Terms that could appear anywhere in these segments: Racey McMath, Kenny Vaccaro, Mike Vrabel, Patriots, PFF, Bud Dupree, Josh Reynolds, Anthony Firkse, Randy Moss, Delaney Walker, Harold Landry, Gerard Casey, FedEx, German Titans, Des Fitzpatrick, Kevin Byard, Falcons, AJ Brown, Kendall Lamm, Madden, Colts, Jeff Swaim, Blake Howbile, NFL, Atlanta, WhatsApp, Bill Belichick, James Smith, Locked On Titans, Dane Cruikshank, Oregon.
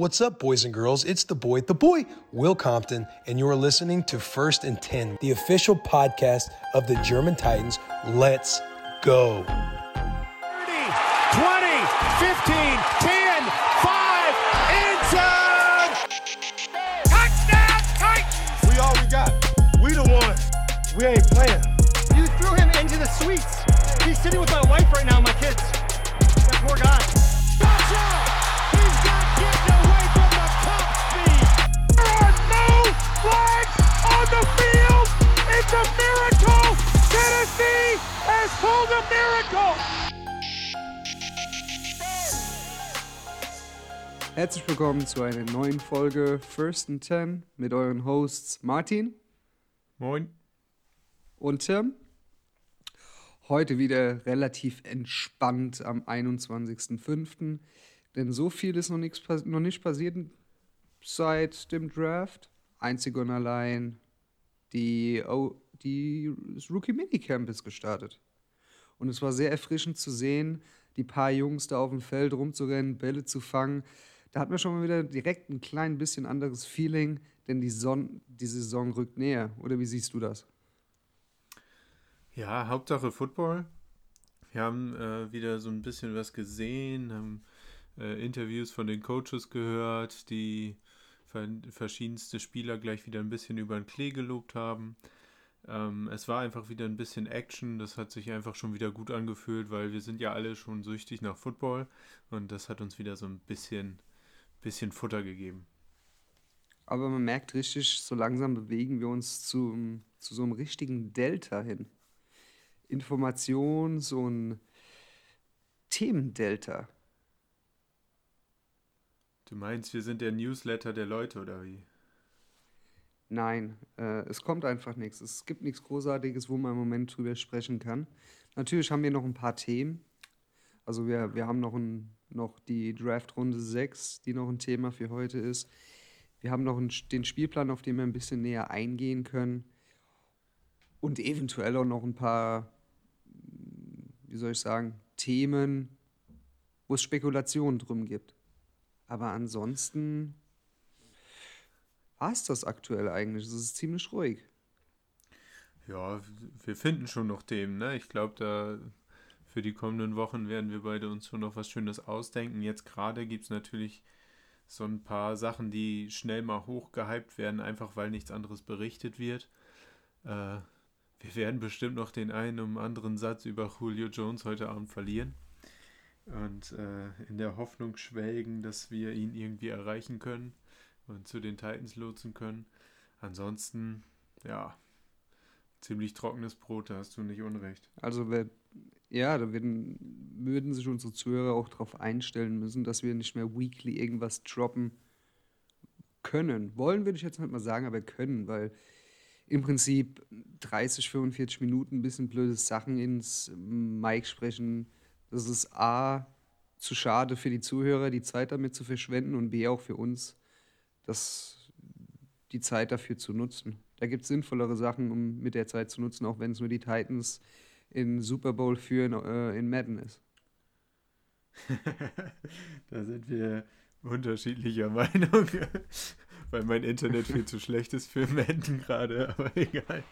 What's up, boys and girls? It's the boy, Will Compton, and you're listening to First and 10, the official podcast of the German Titans. Let's go. 30, 20, 15, 10, 5, inside! Touchdown, Titans! We all we got. We the ones. We ain't playing. You threw him into the suites. He's sitting with my wife right now, my kids. That poor guy. Gotcha! Flags on the field, it's a miracle! Tennessee has pulled a miracle! Herzlich willkommen zu einer neuen Folge First and 10 mit euren Hosts Martin. Moin. Und Tim. Heute wieder relativ entspannt am 21.05., denn so viel ist noch nicht passiert seit dem Draft. Einzig und allein das Rookie-Minicamp ist gestartet. Und es war sehr erfrischend zu sehen, die paar Jungs da auf dem Feld rumzurennen, Bälle zu fangen. Da hat man schon mal wieder direkt ein klein bisschen anderes Feeling, denn die Saison rückt näher. Oder wie siehst du das? Ja, Hauptsache Football. Wir haben wieder so ein bisschen was gesehen, haben Interviews von den Coaches gehört, die verschiedenste Spieler gleich wieder ein bisschen über den Klee gelobt haben. Es war einfach wieder ein bisschen Action, das hat sich einfach schon wieder gut angefühlt, weil wir sind ja alle schon süchtig nach Football und das hat uns wieder so ein bisschen Futter gegeben. Aber man merkt richtig, so langsam bewegen wir uns zu so einem richtigen Delta hin. Information, so ein Themendelta. Du meinst, wir sind der Newsletter der Leute, oder wie? Nein, es kommt einfach nichts. Es gibt nichts Großartiges, wo man im Moment drüber sprechen kann. Natürlich haben wir noch ein paar Themen. Also wir haben noch die Draft-Runde 6, die noch ein Thema für heute ist. Wir haben noch den Spielplan, auf den wir ein bisschen näher eingehen können. Und eventuell auch noch ein paar, Themen, wo es Spekulationen drum gibt. Aber ansonsten war es das aktuell eigentlich. Es ist ziemlich ruhig. Ja, wir finden schon noch Themen, ne? Ich glaube, da für die kommenden Wochen werden wir beide uns schon noch was Schönes ausdenken. Jetzt gerade gibt es natürlich so ein paar Sachen, die schnell mal hochgehypt werden, einfach weil nichts anderes berichtet wird. Wir werden bestimmt noch den einen oder anderen Satz über Julio Jones heute Abend verlieren. Und in der Hoffnung schwelgen, dass wir ihn irgendwie erreichen können und zu den Titans lotsen können. Ansonsten, ja, ziemlich trockenes Brot, da hast du nicht unrecht. Also, da würden sich unsere Zuhörer auch darauf einstellen müssen, dass wir nicht mehr weekly irgendwas droppen können. Wollen würde ich jetzt nicht mal sagen, aber können, weil im Prinzip 30, 45 Minuten ein bisschen blöde Sachen ins Mic sprechen. Das ist A, zu schade für die Zuhörer, die Zeit damit zu verschwenden und B, auch für uns, die Zeit dafür zu nutzen. Da gibt es sinnvollere Sachen, um mit der Zeit zu nutzen, auch wenn es nur die Titans in Super Bowl führen in Madden ist. Da sind wir unterschiedlicher Meinung, weil mein Internet viel zu schlecht ist für Madden gerade, aber egal.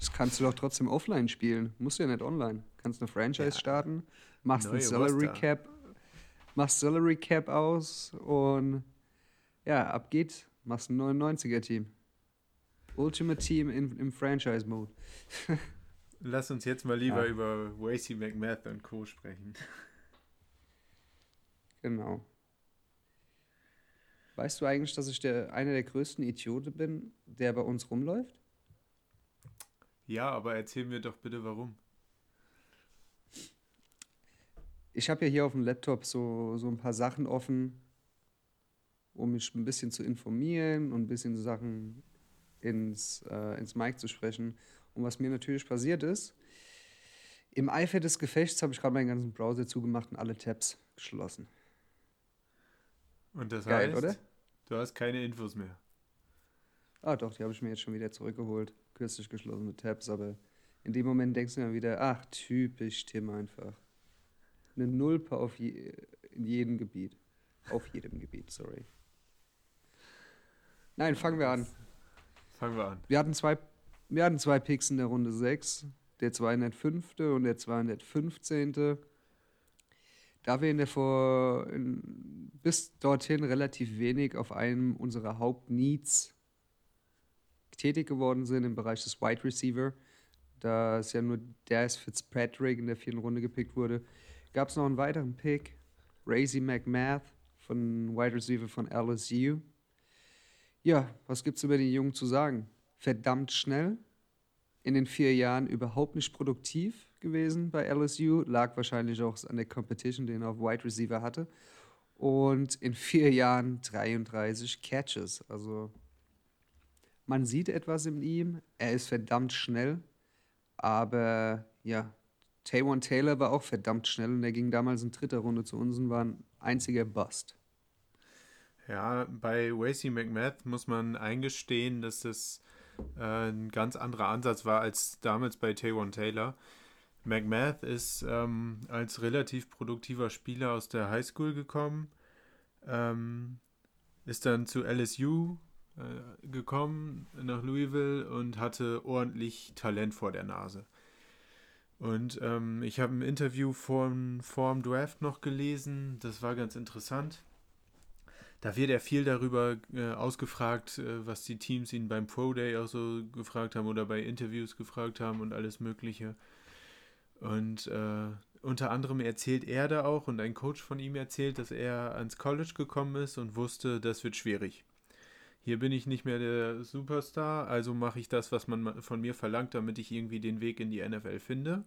Das kannst du doch trotzdem offline spielen. Musst du ja nicht online. Kannst eine Franchise starten, machst einen Salary Cap, machst Salary Cap aus und ja, ab geht's. Machst ein 99er-Team. Ultimate Team im Franchise-Mode. Lass uns jetzt mal lieber über Racey McMath und Co. sprechen. Genau. Weißt du eigentlich, dass ich einer der größten Idioten bin, der bei uns rumläuft? Ja, aber erzähl mir doch bitte, warum. Ich habe ja hier auf dem Laptop so ein paar Sachen offen, um mich ein bisschen zu informieren und ein bisschen Sachen ins Mic zu sprechen. Und was mir natürlich passiert ist, im Eifer des Gefechts habe ich gerade meinen ganzen Browser zugemacht und alle Tabs geschlossen. Und das Geil, heißt, oder? Du hast keine Infos mehr. Ah doch, die habe ich mir jetzt schon wieder zurückgeholt. Kürzlich geschlossene Tabs, aber in dem Moment denkst du mir wieder, ach, typisch Tim einfach. Eine Nulpe in jedem Gebiet. Auf jedem Gebiet, sorry. Nein, fangen wir an. Wir hatten zwei Picks in der Runde 6. Der 205. und der 215. Da wir bis dorthin relativ wenig auf einem unserer Hauptneeds tätig geworden sind im Bereich des Wide Receiver, da es ja nur Des Fitzpatrick in der 4. Runde gepickt wurde, gab es noch einen weiteren Pick, Racey McMath, von Wide Receiver von LSU. Ja, was gibt's über den Jungen zu sagen? Verdammt schnell, in den 4 Jahren überhaupt nicht produktiv gewesen bei LSU, lag wahrscheinlich auch an der Competition, den er auf Wide Receiver hatte, und in 4 Jahren 33 Catches. Also man sieht etwas in ihm, er ist verdammt schnell, aber ja, Taywan Taylor war auch verdammt schnell und er ging damals in 3. Runde zu uns und war ein einziger Bust. Ja, bei Racey McMath muss man eingestehen, dass das ein ganz anderer Ansatz war als damals bei Taywan Taylor. McMath ist als relativ produktiver Spieler aus der Highschool gekommen, ist dann zu LSU gekommen, nach Louisville, und hatte ordentlich Talent vor der Nase. Und ich habe ein Interview vorm Draft noch gelesen, das war ganz interessant. Da wird er viel darüber ausgefragt, was die Teams ihn beim Pro Day auch so gefragt haben oder bei Interviews gefragt haben und alles Mögliche. Und unter anderem erzählt er da auch, und ein Coach von ihm erzählt, dass er ans College gekommen ist und wusste, das wird schwierig. Hier bin ich nicht mehr der Superstar, also mache ich das, was man von mir verlangt, damit ich irgendwie den Weg in die NFL finde.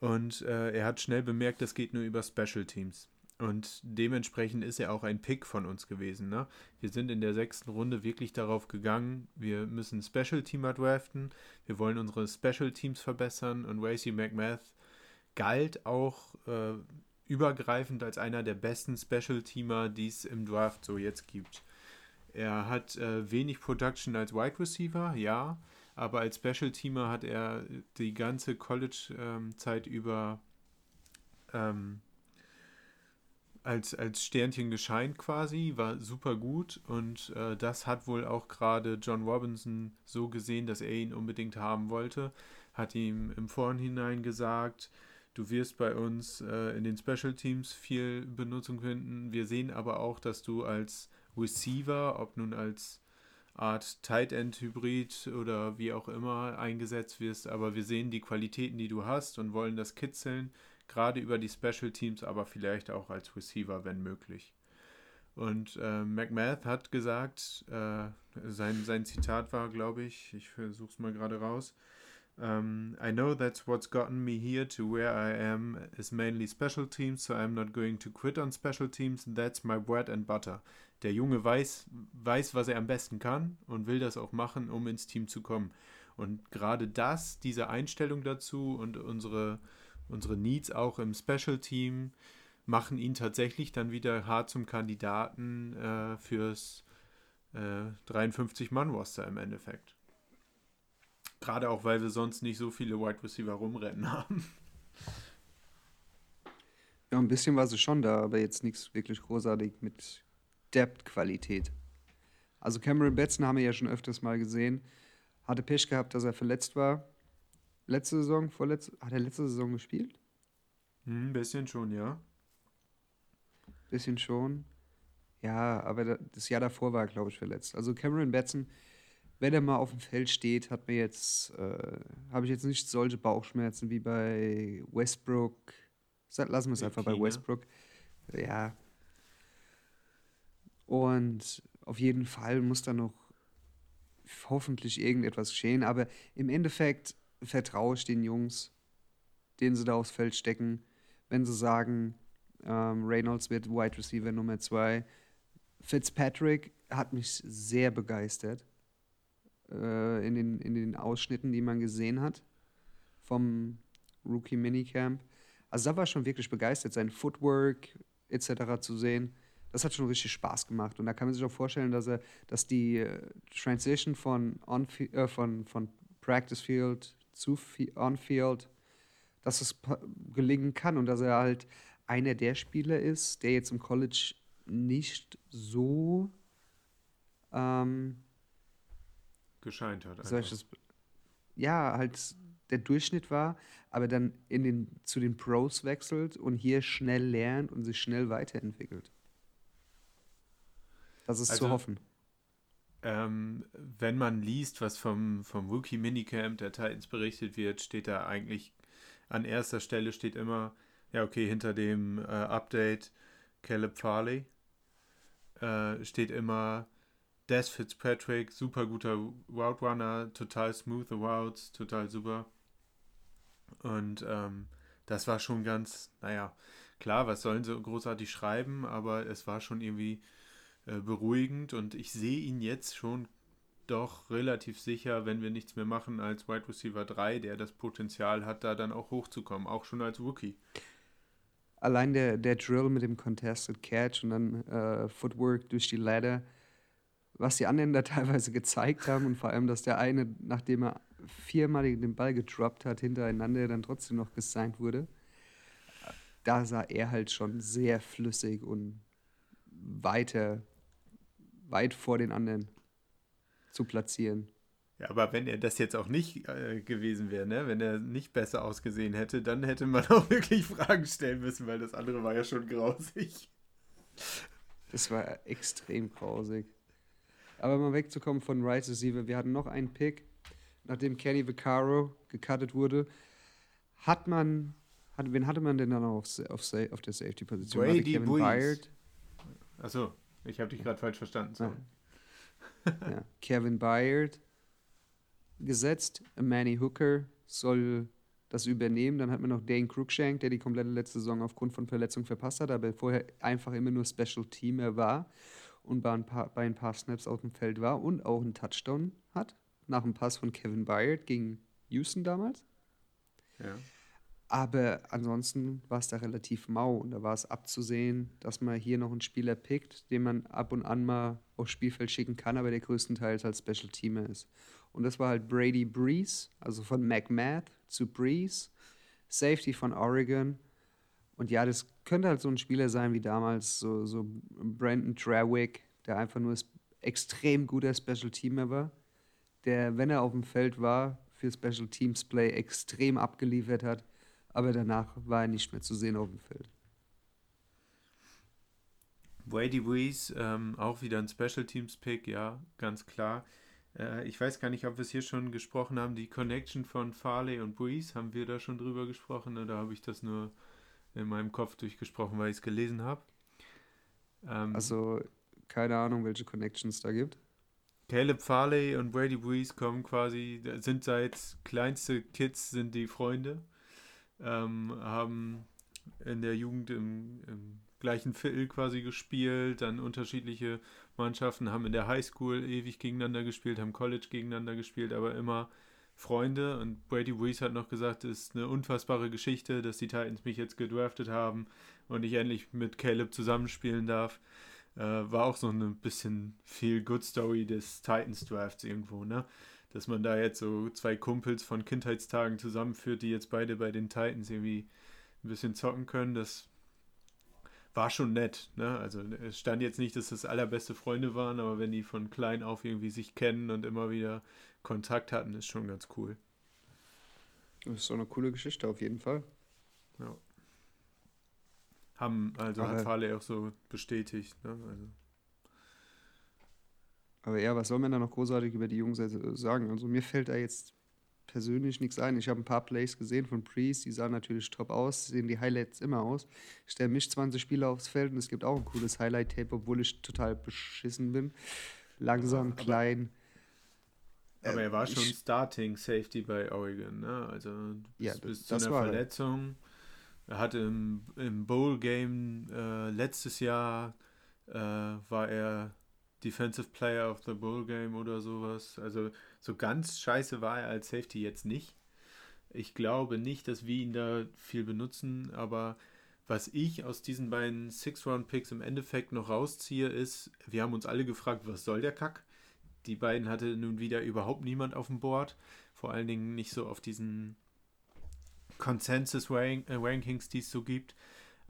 Und er hat schnell bemerkt, das geht nur über Special Teams. Und dementsprechend ist er auch ein Pick von uns gewesen. Ne? Wir sind in der 6. Runde wirklich darauf gegangen, wir müssen Special Teamer draften, wir wollen unsere Special Teams verbessern, und Racey McMath galt auch übergreifend als einer der besten Special Teamer, die es im Draft so jetzt gibt. Er hat wenig Production als Wide Receiver, ja, aber als Special Teamer hat er die ganze College-Zeit über als Sternchen gescheint quasi, war super gut, und das hat wohl auch gerade John Robinson so gesehen, dass er ihn unbedingt haben wollte, hat ihm im Vorhinein gesagt, du wirst bei uns in den Special Teams viel Benutzung finden, wir sehen aber auch, dass du als Receiver, ob nun als Art Tight End Hybrid oder wie auch immer eingesetzt wirst, aber wir sehen die Qualitäten, die du hast, und wollen das kitzeln, gerade über die Special Teams, aber vielleicht auch als Receiver, wenn möglich. Und McMath hat gesagt, sein Zitat war, glaube ich versuche es mal gerade raus, I know that's what's gotten me here to where I am is mainly special teams, so I'm not going to quit on special teams, that's my bread and butter. Der Junge weiß, was er am besten kann, und will das auch machen, um ins Team zu kommen. Und gerade diese Einstellung dazu und unsere Needs auch im Special Team machen ihn tatsächlich dann wieder hart zum Kandidaten fürs 53-Mann-Roster im Endeffekt. Gerade auch, weil wir sonst nicht so viele Wide Receiver rumrennen haben. Ja, ein bisschen war sie schon da, aber jetzt nichts wirklich großartig mit Depth-Qualität. Also Cameron Batson haben wir ja schon öfters mal gesehen. Hatte Pech gehabt, dass er verletzt war. Hat er letzte Saison gespielt? Ein bisschen schon, ja. Bisschen schon. Ja, aber das Jahr davor war er, glaube ich, verletzt. Also Cameron Batson, wenn er mal auf dem Feld steht, habe ich jetzt nicht solche Bauchschmerzen wie bei Westbrook. Lassen wir es einfach bei Westbrook. Ja. Und auf jeden Fall muss da noch hoffentlich irgendetwas geschehen. Aber im Endeffekt vertraue ich den Jungs, denen sie da aufs Feld stecken. Wenn sie sagen, Reynolds wird Wide Receiver Nummer 2. Fitzpatrick hat mich sehr begeistert in den Ausschnitten, die man gesehen hat vom Rookie Minicamp. Also da war ich schon wirklich begeistert, sein Footwork etc. zu sehen. Das hat schon richtig Spaß gemacht, und da kann man sich auch vorstellen, dass die Transition von Practice Field zu On-Field, dass es gelingen kann, und dass er halt einer der Spieler ist, der jetzt im College nicht so Gescheint hat. Halt der Durchschnitt war, aber dann zu den Pros wechselt und hier schnell lernt und sich schnell weiterentwickelt. Das ist zu hoffen. Wenn man liest, was vom Rookie-Minicamp der Titans berichtet wird, steht da eigentlich an erster Stelle steht immer, ja okay, hinter dem Update Caleb Farley steht immer Des Fitzpatrick, super guter Route Runner, total smooth routes, total super. Und das war schon ganz, klar, was sollen sie großartig schreiben, aber es war schon irgendwie beruhigend und ich sehe ihn jetzt schon doch relativ sicher, wenn wir nichts mehr machen, als Wide Receiver 3, der das Potenzial hat, da dann auch hochzukommen, auch schon als Rookie. Allein der Drill mit dem Contested Catch und dann Footwork durch die Ladder, was die anderen da teilweise gezeigt haben und vor allem, dass der eine, nachdem er viermal den Ball gedroppt hat, hintereinander dann trotzdem noch gesigned wurde, da sah er halt schon sehr flüssig und weit vor den anderen zu platzieren. Ja, aber wenn er das jetzt auch nicht gewesen wäre, ne? Wenn er nicht besser ausgesehen hätte, dann hätte man auch wirklich Fragen stellen müssen, weil das andere war ja schon grausig. Das war extrem grausig. Aber mal wegzukommen von Right Receiver, wir hatten noch einen Pick, nachdem Kenny Vaccaro gecuttet wurde, wen hatte man denn dann auf der Safety-Position? Brady Kevin Byard. Achso, ich habe dich gerade falsch verstanden. So. Ja. Kevin Byard gesetzt, Manny Hooker soll das übernehmen. Dann hat man noch Dane Cruikshank, der die komplette letzte Saison aufgrund von Verletzungen verpasst hat, aber vorher einfach immer nur Special Teamer war und bei ein paar Snaps auf dem Feld war und auch einen Touchdown hat, nach einem Pass von Kevin Byard gegen Houston damals. Ja. Aber ansonsten war es da relativ mau und da war es abzusehen, dass man hier noch einen Spieler pickt, den man ab und an mal aufs Spielfeld schicken kann, aber der größtenteils halt Special Teamer ist. Und das war halt Brady Breeze, also von McMath zu Breeze, Safety von Oregon. Und ja, das könnte halt so ein Spieler sein wie damals, so Brandon Trawick, der einfach nur ein extrem guter Special Teamer war, der, wenn er auf dem Feld war, für Special Teams Play extrem abgeliefert hat. Aber danach war er nicht mehr zu sehen auf dem Feld. Brady Breeze, auch wieder ein Special-Teams-Pick, ja, ganz klar. Ich weiß gar nicht, ob wir es hier schon gesprochen haben, die Connection von Farley und Breeze, haben wir da schon drüber gesprochen oder habe ich das nur in meinem Kopf durchgesprochen, weil ich es gelesen habe? Keine Ahnung, welche Connections da gibt. Caleb Farley und Brady Breeze kommen quasi, sind seit kleinste Kids, sind die Freunde. Haben in der Jugend im gleichen Viertel quasi gespielt, dann unterschiedliche Mannschaften, haben in der Highschool ewig gegeneinander gespielt, haben College gegeneinander gespielt, aber immer Freunde. Und Brady Breeze hat noch gesagt, es ist eine unfassbare Geschichte, dass die Titans mich jetzt gedraftet haben und ich endlich mit Caleb zusammenspielen darf. War auch so ein bisschen Feel-Good-Story des Titans-Drafts irgendwo, ne? Dass man da jetzt so zwei Kumpels von Kindheitstagen zusammenführt, die jetzt beide bei den Titans irgendwie ein bisschen zocken können, das war schon nett, ne? Also es stand jetzt nicht, dass das allerbeste Freunde waren, aber wenn die von klein auf irgendwie sich kennen und immer wieder Kontakt hatten, ist schon ganz cool. Das ist so eine coole Geschichte auf jeden Fall. Ja. Hat Farley auch so bestätigt, ne? Also. Aber ja, was soll man da noch großartig über die Jungs sagen? Also mir fällt da jetzt persönlich nichts ein. Ich habe ein paar Plays gesehen von Priest, die sahen natürlich top aus, sehen die Highlights immer aus. Ich stelle mich 20 Spieler aufs Feld und es gibt auch ein cooles Highlight-Tape, obwohl ich total beschissen bin. Langsam, ja, klein. Aber er war schon Starting Safety bei Oregon, ne? Also bis zu einer Verletzung. Er hat im Bowl-Game letztes Jahr war er Defensive Player of the Bowl Game oder sowas. Also so ganz scheiße war er als Safety jetzt nicht. Ich glaube nicht, dass wir ihn da viel benutzen, aber was ich aus diesen beiden 6-Round-Picks im Endeffekt noch rausziehe, ist, wir haben uns alle gefragt, was soll der Kack? Die beiden hatte nun wieder überhaupt niemand auf dem Board. Vor allen Dingen nicht so auf diesen Consensus-Rankings, die es so gibt.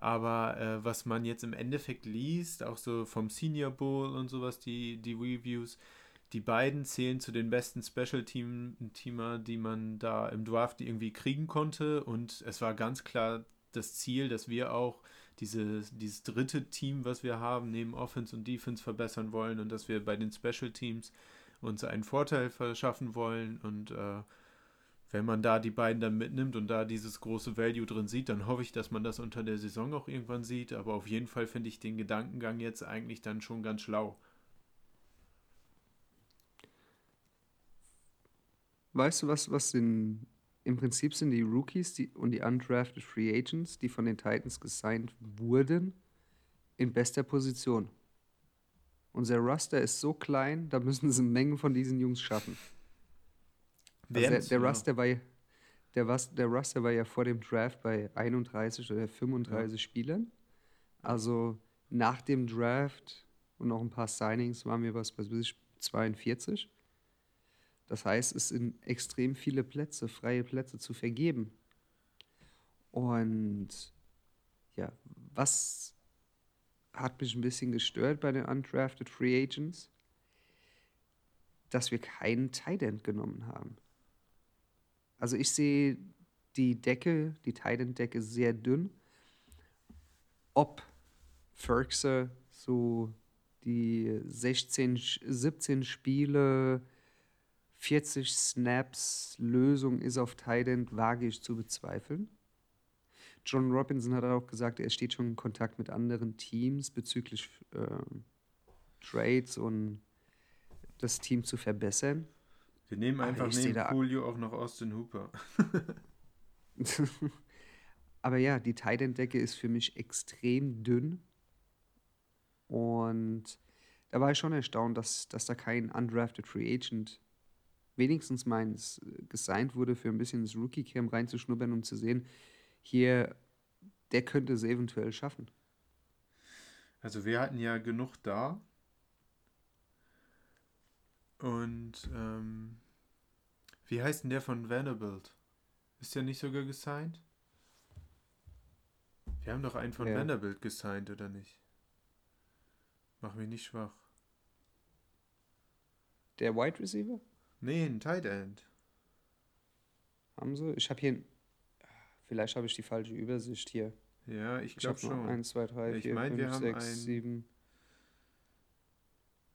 Aber was man jetzt im Endeffekt liest, auch so vom Senior Bowl und sowas, die Reviews, die beiden zählen zu den besten Special-Teamer, die man da im Draft irgendwie kriegen konnte. Und es war ganz klar das Ziel, dass wir auch dieses dritte Team, was wir haben, neben Offense und Defense verbessern wollen und dass wir bei den Special-Teams uns einen Vorteil verschaffen wollen. Und wenn man da die beiden dann mitnimmt und da dieses große Value drin sieht, dann hoffe ich, dass man das unter der Saison auch irgendwann sieht. Aber auf jeden Fall finde ich den Gedankengang jetzt eigentlich dann schon ganz schlau. Weißt du, was sind, im Prinzip sind die Rookies und die undrafted Free Agents, die von den Titans gesigned wurden, in bester Position. Unser Roster ist so klein, da müssen sie Mengen von diesen Jungs schaffen. Der Roster war ja vor dem Draft bei 31 oder 35 Spielern. Also nach dem Draft und noch ein paar Signings waren wir was bei 42. Das heißt, es sind extrem viele Plätze, freie Plätze zu vergeben. Und ja, was hat mich ein bisschen gestört bei den undrafted Free Agents? Dass wir keinen Tight End genommen haben. Also ich sehe die Tight End-Decke sehr dünn. Ob Ferguson so die 16, 17 Spiele, 40 Snaps Lösung ist auf Tight End, wage ich zu bezweifeln. John Robinson hat auch gesagt, er steht schon in Kontakt mit anderen Teams bezüglich Trades und das Team zu verbessern. Wir nehmen einfach neben Julio auch noch Austin Hooper. Aber ja, die Tight End-Decke ist für mich extrem dünn. Und da war ich schon erstaunt, dass da kein undrafted Free Agent wenigstens meins gesigned wurde, für ein bisschen ins Rookie-Camp reinzuschnuppern, um zu sehen, hier, der könnte es eventuell schaffen. Also wir hatten ja genug da. Und wie heißt denn der von Vanderbilt? Ist der nicht sogar gesigned? Wir haben doch einen von Vanderbilt gesigned, oder nicht? Mach mich nicht schwach. Der Wide Receiver? Nee, ein Tight End. Haben sie? Ich habe hier... Vielleicht habe ich die falsche Übersicht hier. Ja, ich glaube schon. 1, 2, 3, 4, 5, 6, 7...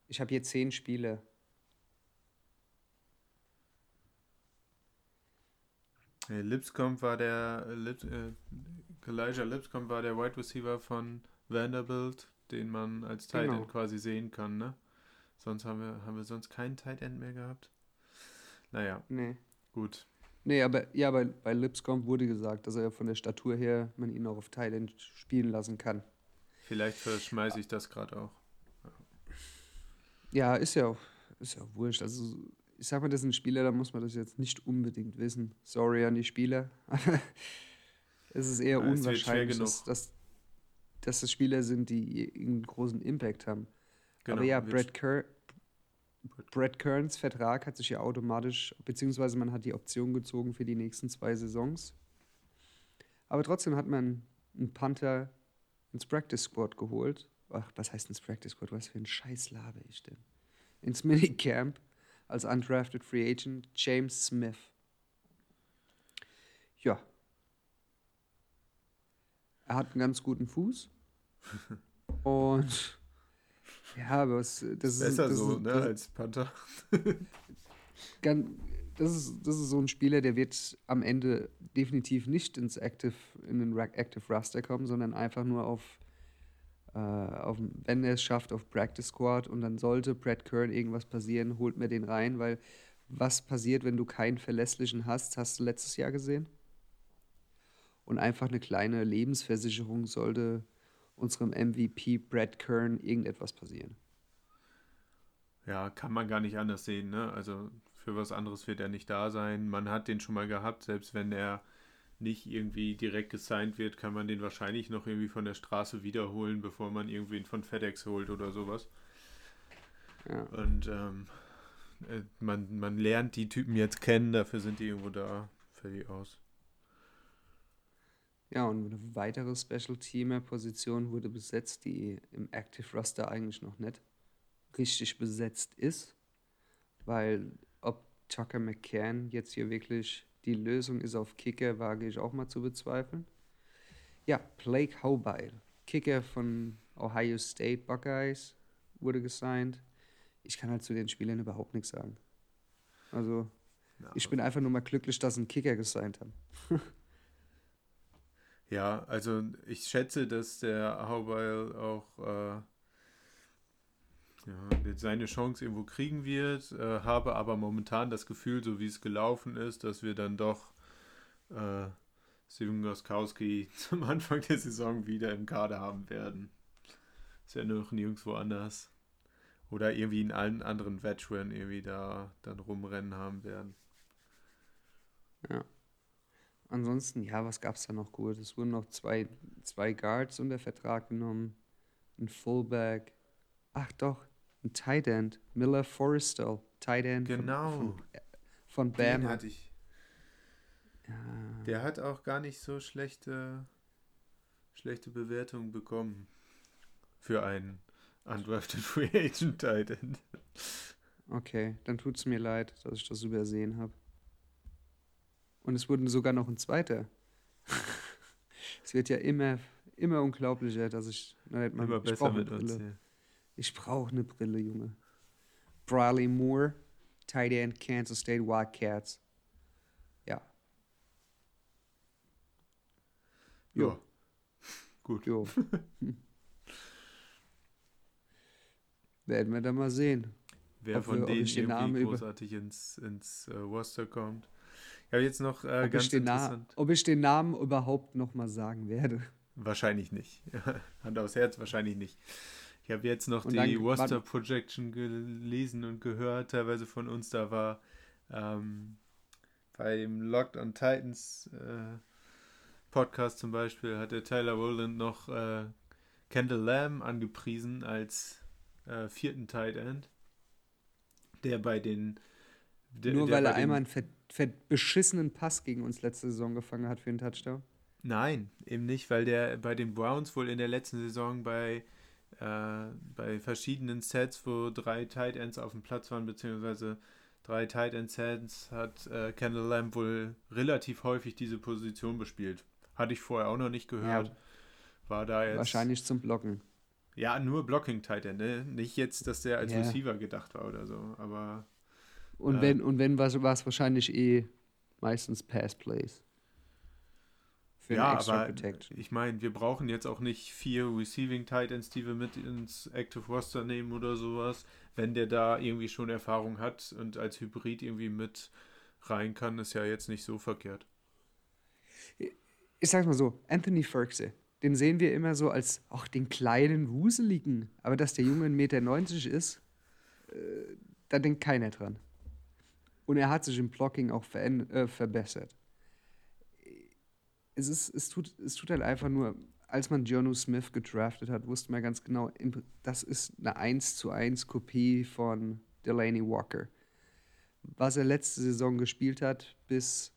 Ich habe hier 10 Spiele. Hey, Kalijah Lipscomb war der Wide Receiver von Vanderbilt, den man als Tight End quasi sehen kann, ne? Sonst haben wir sonst keinen Tight End mehr gehabt. Naja, gut. Nee, aber bei Lipscomb wurde gesagt, dass er von der Statur her man ihn auch auf Tight End spielen lassen kann. Vielleicht verschmeiße ich das gerade auch. Ja, ist ja auch wurscht. Also ich sag mal, das sind Spieler, da muss man das jetzt nicht unbedingt wissen. Sorry an die Spieler. Es ist eher unwahrscheinlich, dass das Spieler sind, die einen großen Impact haben. Genau, aber ja, Brad Kerns Vertrag hat sich ja automatisch, beziehungsweise man hat die Option gezogen für die nächsten 2 Saisons. Aber trotzdem hat man einen Panther ins Practice Squad geholt. Ach, was heißt ins Practice Squad? Was für ein Scheiß laber ich denn? Ins Minicamp als undrafted Free Agent James Smith. Ja. Er hat einen ganz guten Fuß. Und... Ja, aber das ist besser, als Panther. Das ist so ein Spieler, der wird am Ende definitiv nicht in den Active Roster kommen, sondern einfach nur auf wenn er es schafft, auf Practice Squad, und dann sollte Brad Kern irgendwas passieren, holt mir den rein, weil was passiert, wenn du keinen Verlässlichen hast, hast du letztes Jahr gesehen? Und einfach eine kleine Lebensversicherung sollte unserem MVP Brad Kern irgendetwas passieren. Ja, kann man gar nicht anders sehen, ne? Also für was anderes wird er nicht da sein. Man hat den schon mal gehabt, selbst wenn er nicht irgendwie direkt gesigned wird, kann man den wahrscheinlich noch irgendwie von der Straße wiederholen, bevor man irgendwen von FedEx holt oder sowas. Ja. Und man lernt die Typen jetzt kennen, dafür sind die irgendwo da, fertig aus. Ja, und eine weitere Special-Teamer-Position wurde besetzt, die im Active-Roster eigentlich noch nicht richtig besetzt ist, weil ob Tucker McCann jetzt hier wirklich die Lösung ist auf Kicker, wage ich auch mal zu bezweifeln. Ja, Blake Howbile, Kicker von Ohio State Buckeyes, wurde gesigned. Ich kann halt zu den Spielern überhaupt nichts sagen. Also, ja, ich bin einfach nur mal glücklich, dass ein Kicker gesigned haben. Ja, also ich schätze, dass der Howbile auch seine Chance irgendwo kriegen wird, habe aber momentan das Gefühl, so wie es gelaufen ist, dass wir dann doch Steven Gostkowski zum Anfang der Saison wieder im Kader haben werden. Ist ja noch nirgendwo anders. Oder irgendwie in allen anderen Veteran irgendwie da dann rumrennen haben werden. Ja. Ansonsten, ja, was gab es da noch gut? Es wurden noch zwei Guards unter Vertrag genommen, ein Fullback, ein Tight End, Miller Forrestal, Tight End. Genau. Von Bam. Den hatte ich. Ja. Der hat auch gar nicht so schlechte Bewertungen bekommen für einen undrafted Free Agent Tight End. Okay, dann tut's mir leid, dass ich das übersehen habe. Und es wurde sogar noch ein zweiter. Es wird ja immer unglaublicher, dass ich... Immer besser mit uns. Ja. Ich brauche eine Brille, Junge. Briley Moore, Tight End, Kansas State Wildcats. Ja. Jo. Gut. Jo. Werden wir dann mal sehen. Wer von denen irgendwie großartig ins Roster kommt. Ich habe jetzt noch ganz interessant... Ob ich den Namen überhaupt nochmal sagen werde. Wahrscheinlich nicht. Hand aufs Herz, wahrscheinlich nicht. Ich habe jetzt noch die Roster Projection gelesen und gehört, teilweise von uns. Da war bei dem Locked On Titans Podcast zum Beispiel, hat der Tyler Rowland noch Kendall Lamm angepriesen als vierten Tight End, der bei den... Nur weil er einmal einen beschissenen Pass gegen uns letzte Saison gefangen hat für einen Touchdown? Nein, eben nicht, weil der bei den Browns wohl in der letzten Saison bei verschiedenen Sets, wo 3 Tight Ends auf dem Platz waren, beziehungsweise 3 Tight End Sets, hat Kendall Lamm wohl relativ häufig diese Position bespielt. Hatte ich vorher auch noch nicht gehört. Ja, war da jetzt wahrscheinlich zum Blocken. Ja, nur Blocking Tight End, ne? Nicht jetzt, dass der als Receiver gedacht war oder so, aber... Und wenn war es wahrscheinlich meistens Pass-Plays. Für Extra Protection. Ich meine, wir brauchen jetzt auch nicht 4 Receiving-Titans, die wir mit ins Active Roster nehmen oder sowas, wenn der da irgendwie schon Erfahrung hat und als Hybrid irgendwie mit rein kann, ist ja jetzt nicht so verkehrt. Ich sag's mal so, Anthony Firkse, den sehen wir immer so als auch den kleinen, wuseligen, aber dass der Junge 1,90 Meter ist, da denkt keiner dran. Und er hat sich im Blocking auch verbessert. Es tut halt einfach nur, als man Jonnu Smith gedraftet hat, wusste man ganz genau, das ist eine 1:1 Kopie von Delaney Walker. Was er letzte Saison gespielt hat, bis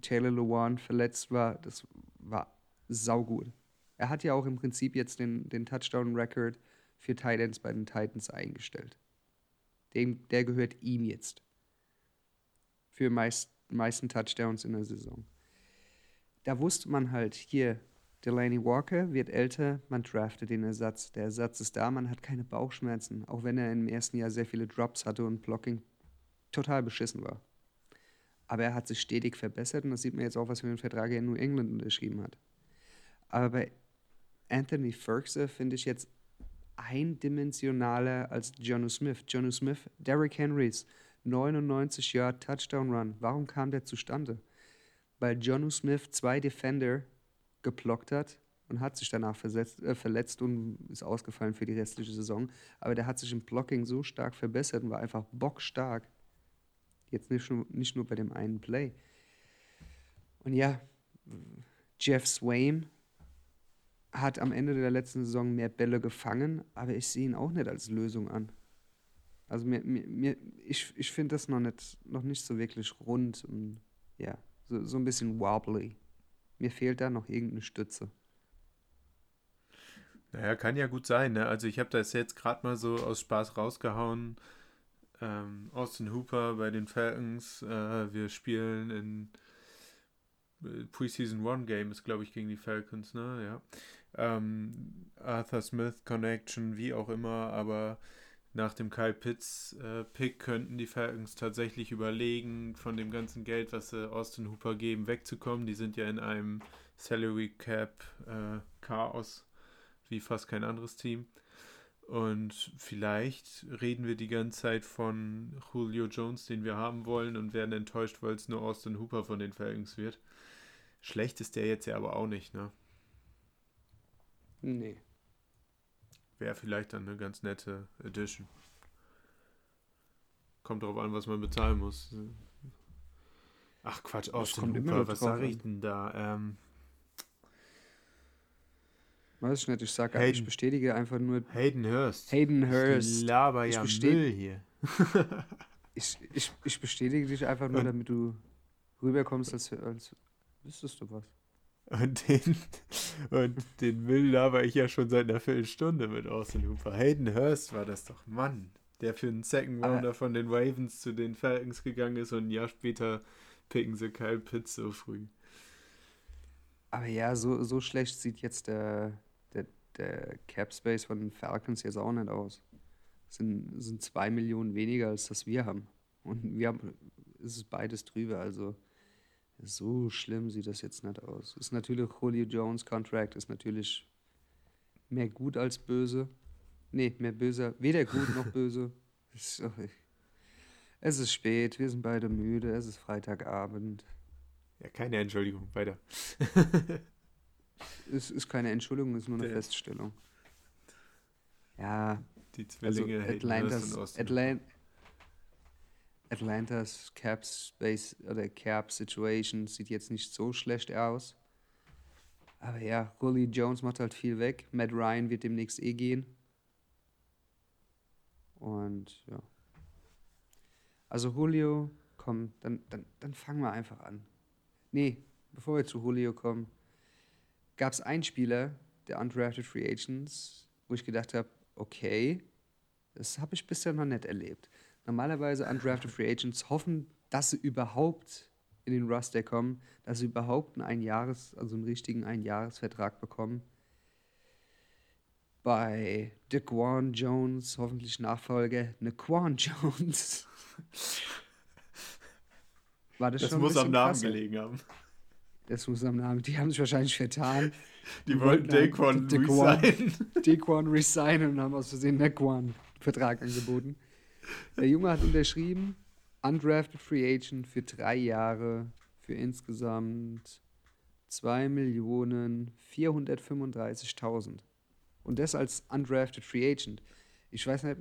Taylor Lewan verletzt war, das war saugut. Er hat ja auch im Prinzip jetzt den Touchdown-Record für Tight Ends bei den Titans eingestellt. Der gehört ihm jetzt. Für meisten Touchdowns in der Saison. Da wusste man halt, hier, Delaney Walker wird älter, man draftet den Ersatz. Der Ersatz ist da, man hat keine Bauchschmerzen, auch wenn er im ersten Jahr sehr viele Drops hatte und Blocking total beschissen war. Aber er hat sich stetig verbessert und das sieht man jetzt auch, was für einen Vertrag er in New England unterschrieben hat. Aber bei Anthony Firkse finde ich jetzt eindimensionaler als Jonnu Smith. Jonnu Smith, Derrick Henrys 99-Yard-Touchdown-Run. Warum kam der zustande? Weil Jonnu Smith 2 Defender geblockt hat und hat sich danach verletzt und ist ausgefallen für die restliche Saison. Aber der hat sich im Blocking so stark verbessert und war einfach bockstark. Jetzt nicht nur bei dem einen Play. Und ja, Jeff Swaim hat am Ende der letzten Saison mehr Bälle gefangen, aber ich sehe ihn auch nicht als Lösung an. Also ich finde das noch nicht so wirklich rund und ja, so ein bisschen wobbly, Mir fehlt da noch irgendeine Stütze. Naja, kann ja gut sein, ne? Also ich habe das jetzt gerade mal so aus Spaß rausgehauen. Austin Hooper bei den Falcons. Wir spielen in Preseason One Game, ist glaube ich gegen die Falcons, ne? Ja. Arthur Smith Connection, wie auch immer, aber nach dem Kyle Pitts Pick könnten die Falcons tatsächlich überlegen, von dem ganzen Geld, was sie Austin Hooper geben, wegzukommen. Die sind ja in einem Salary Cap Chaos wie fast kein anderes Team. Und vielleicht reden wir die ganze Zeit von Julio Jones, den wir haben wollen, und werden enttäuscht, weil es nur Austin Hooper von den Falcons wird. Schlecht ist der jetzt ja aber auch nicht, ne? Nee. Wäre vielleicht dann eine ganz nette Edition. Kommt drauf an, was man bezahlen muss. Ach Quatsch, Austin Hooper, was sage ich denn da? Weiß ich nicht, ich sage ich bestätige einfach nur... Hayden Hurst. Ich laber ja Müll hier. ich bestätige dich einfach nur, damit du rüberkommst, als wüsstest du was. Und den Müll laber ich ja schon seit einer Viertelstunde mit Austin Hooper. Hayden Hurst war das doch, Mann. Der für einen Second Rounder von den Ravens zu den Falcons gegangen ist und ein Jahr später picken sie Kyle Pitts so früh. Aber ja, so schlecht sieht jetzt der Cap-Space von den Falcons jetzt auch nicht aus. Es sind 2 Millionen weniger, als das wir haben. Und wir haben, es ist beides drüber, also so schlimm sieht das jetzt nicht aus. Ist natürlich Julio Jones Contract, ist natürlich mehr gut als böse. Nee, mehr böser, weder gut noch böse. Es ist spät, wir sind beide müde, es ist Freitagabend. Ja, keine Entschuldigung, weiter. Es ist keine Entschuldigung, es ist nur eine Feststellung. Ja, die Zwillinge Atlantas Cap Space oder Cap Situation sieht jetzt nicht so schlecht aus. Aber ja, Julio Jones macht halt viel weg. Matt Ryan wird demnächst gehen. Und ja. Also Julio, komm, dann fangen wir einfach an. Nee, bevor wir zu Julio kommen, gab es einen Spieler, der Undrafted Free Agents, wo ich gedacht habe, okay, das habe ich bisher noch nicht erlebt. Normalerweise Undrafted Free Agents hoffen, dass sie überhaupt in den Roster kommen, dass sie überhaupt einen richtigen Einjahresvertrag bekommen. Bei Naquan Jones, hoffentlich Nachfolger, Naquan Jones. War das schon muss am Namen gelegen haben. Das muss am Namen. Die haben sich wahrscheinlich vertan. Die wollten Daquan resignen und haben aus Versehen Naquan-Vertrag angeboten. Der Junge hat unterschrieben, Undrafted Free Agent für 3 Jahre für insgesamt 2.435.000. Und das als Undrafted Free Agent. Ich weiß nicht,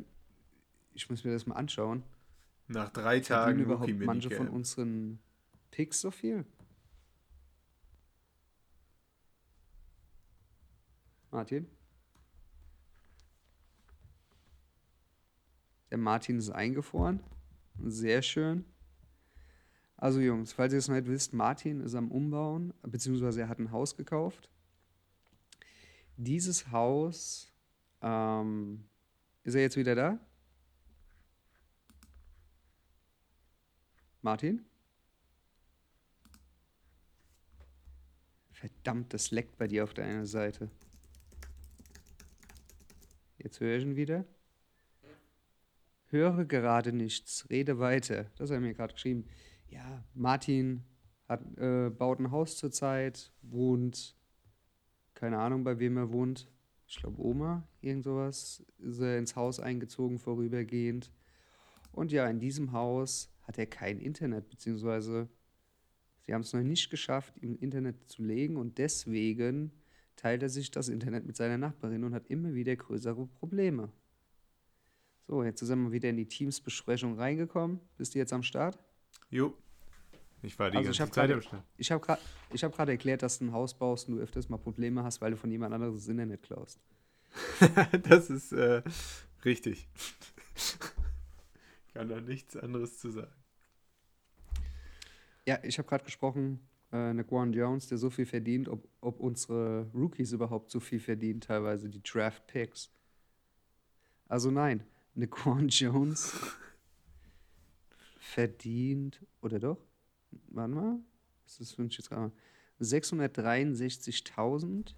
ich muss mir das mal anschauen. Nach 3 Tagen überhaupt manche von unseren Picks so viel? Martin? Der Martin ist eingefroren. Sehr schön. Also Jungs, falls ihr es noch nicht wisst, Martin ist am Umbauen, beziehungsweise er hat ein Haus gekauft. Dieses Haus, ist er jetzt wieder da? Martin? Verdammt, das leckt bei dir auf deiner Seite. Jetzt höre ich ihn wieder. Höre gerade nichts, rede weiter. Das hat er mir gerade geschrieben. Ja, Martin baut ein Haus zurzeit, wohnt, keine Ahnung, bei wem er wohnt. Ich glaube Oma, irgend sowas. Ist er ins Haus eingezogen, vorübergehend. Und ja, in diesem Haus hat er kein Internet, beziehungsweise sie haben es noch nicht geschafft, ihm Internet zu legen, und deswegen teilt er sich das Internet mit seiner Nachbarin und hat immer wieder größere Probleme. So, jetzt sind wir wieder in die Teams-Besprechung reingekommen. Bist du jetzt am Start? Jo, ich war die ganze Zeit am Start. Ich habe gerade erklärt, dass du ein Haus baust und du öfters mal Probleme hast, weil du von jemand anderem das Internet klaust. Das ist richtig. Kann da nichts anderes zu sagen. Ja, ich habe gerade gesprochen Naquan Jones, der so viel verdient, ob unsere Rookies überhaupt so viel verdienen, teilweise die Draft-Picks. Also nein, Naquan Jones verdient, oder doch? Warte mal, das finde ich jetzt gerade mal. 663.000,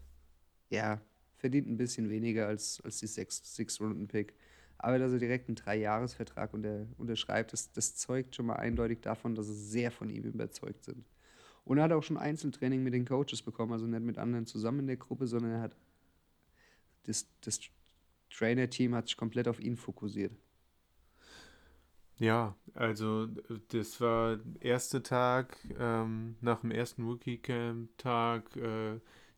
ja, verdient ein bisschen weniger als die Six-Runden-Pick. Aber dass er direkt einen 3-Jahres-Vertrag unterschreibt, das zeugt schon mal eindeutig davon, dass sie sehr von ihm überzeugt sind. Und er hat auch schon Einzeltraining mit den Coaches bekommen, also nicht mit anderen zusammen in der Gruppe, sondern er hat das Trainer-Team hat sich komplett auf ihn fokussiert. Ja, also das war der erste Tag, nach dem ersten Rookie-Camp-Tag,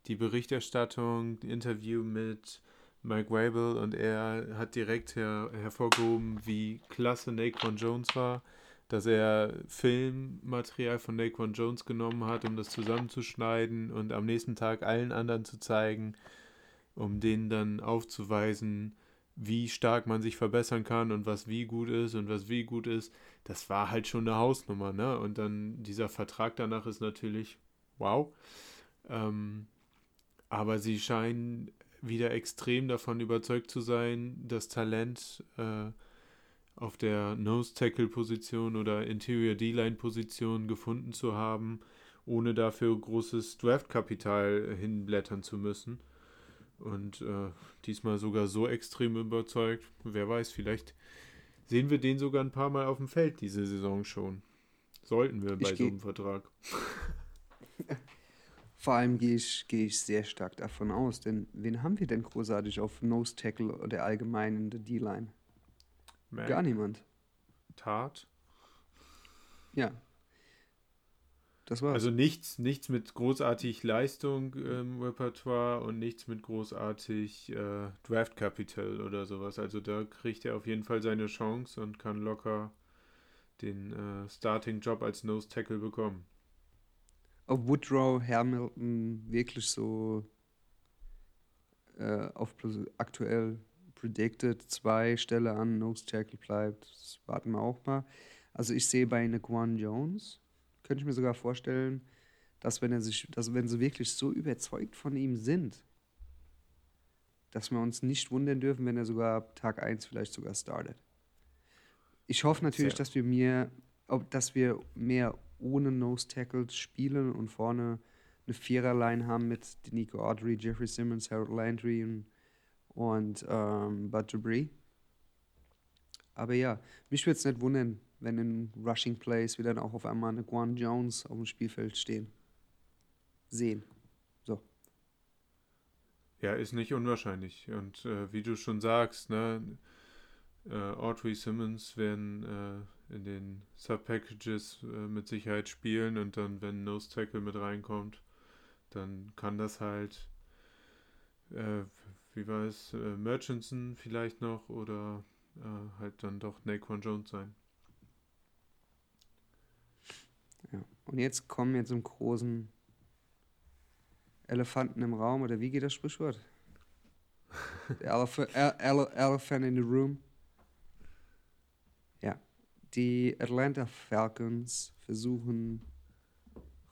die Berichterstattung, Interview mit Mike Vrabel, und er hat direkt hervorgehoben, wie klasse Naquan Jones war, dass er Filmmaterial von Naquan Jones genommen hat, um das zusammenzuschneiden und am nächsten Tag allen anderen zu zeigen, um denen dann aufzuweisen, wie stark man sich verbessern kann und was wie gut ist und was wie gut ist. Das war halt schon eine Hausnummer, ne? Und dann dieser Vertrag danach ist natürlich wow. Aber sie scheinen wieder extrem davon überzeugt zu sein, das Talent auf der Nose-Tackle-Position oder Interior-D-Line-Position gefunden zu haben, ohne dafür großes Draft-Kapital hinblättern zu müssen. Und diesmal sogar so extrem überzeugt, wer weiß, vielleicht sehen wir den sogar ein paar Mal auf dem Feld diese Saison schon. Sollten wir bei so einem Vertrag. Vor allem gehe ich sehr stark davon aus, denn wen haben wir denn großartig auf Nose Tackle oder allgemein in der D-Line? Man. Gar niemand. Tat? Ja. Das war's. Also nichts mit großartig Leistung im Repertoire und nichts mit großartig Draft-Capital oder sowas. Also da kriegt er auf jeden Fall seine Chance und kann locker den Starting-Job als Nose-Tackle bekommen. Ob Woodrow, Hamilton wirklich so auf aktuell predicted 2 Stelle an Nose-Tackle bleibt, das warten wir auch mal. Also ich sehe bei Naquan Jones, könnte ich mir sogar vorstellen, dass wenn sie wirklich so überzeugt von ihm sind, dass wir uns nicht wundern dürfen, wenn er sogar ab Tag 1 vielleicht sogar startet. Ich hoffe natürlich, dass wir mehr ohne Nose-Tackles spielen und vorne eine Viererline haben mit Nico Audrey, Jeffrey Simmons, Harold Landry und Bud Dupree. Aber ja, mich würde es nicht wundern, wenn in Rushing Plays wir dann auch auf einmal Naquan Jones auf dem Spielfeld sehen. So. Ja, ist nicht unwahrscheinlich. Und wie du schon sagst, ne, Audrey, Simmons werden in den Sub-Packages mit Sicherheit spielen, und dann, wenn Nose Tackle mit reinkommt, dann kann das halt Murchison vielleicht noch oder halt dann doch Naquan Jones sein. Ja. Und jetzt kommen wir zum großen Elefanten im Raum, oder wie geht das Sprichwort? Elephant in the Room. Ja, die Atlanta Falcons versuchen,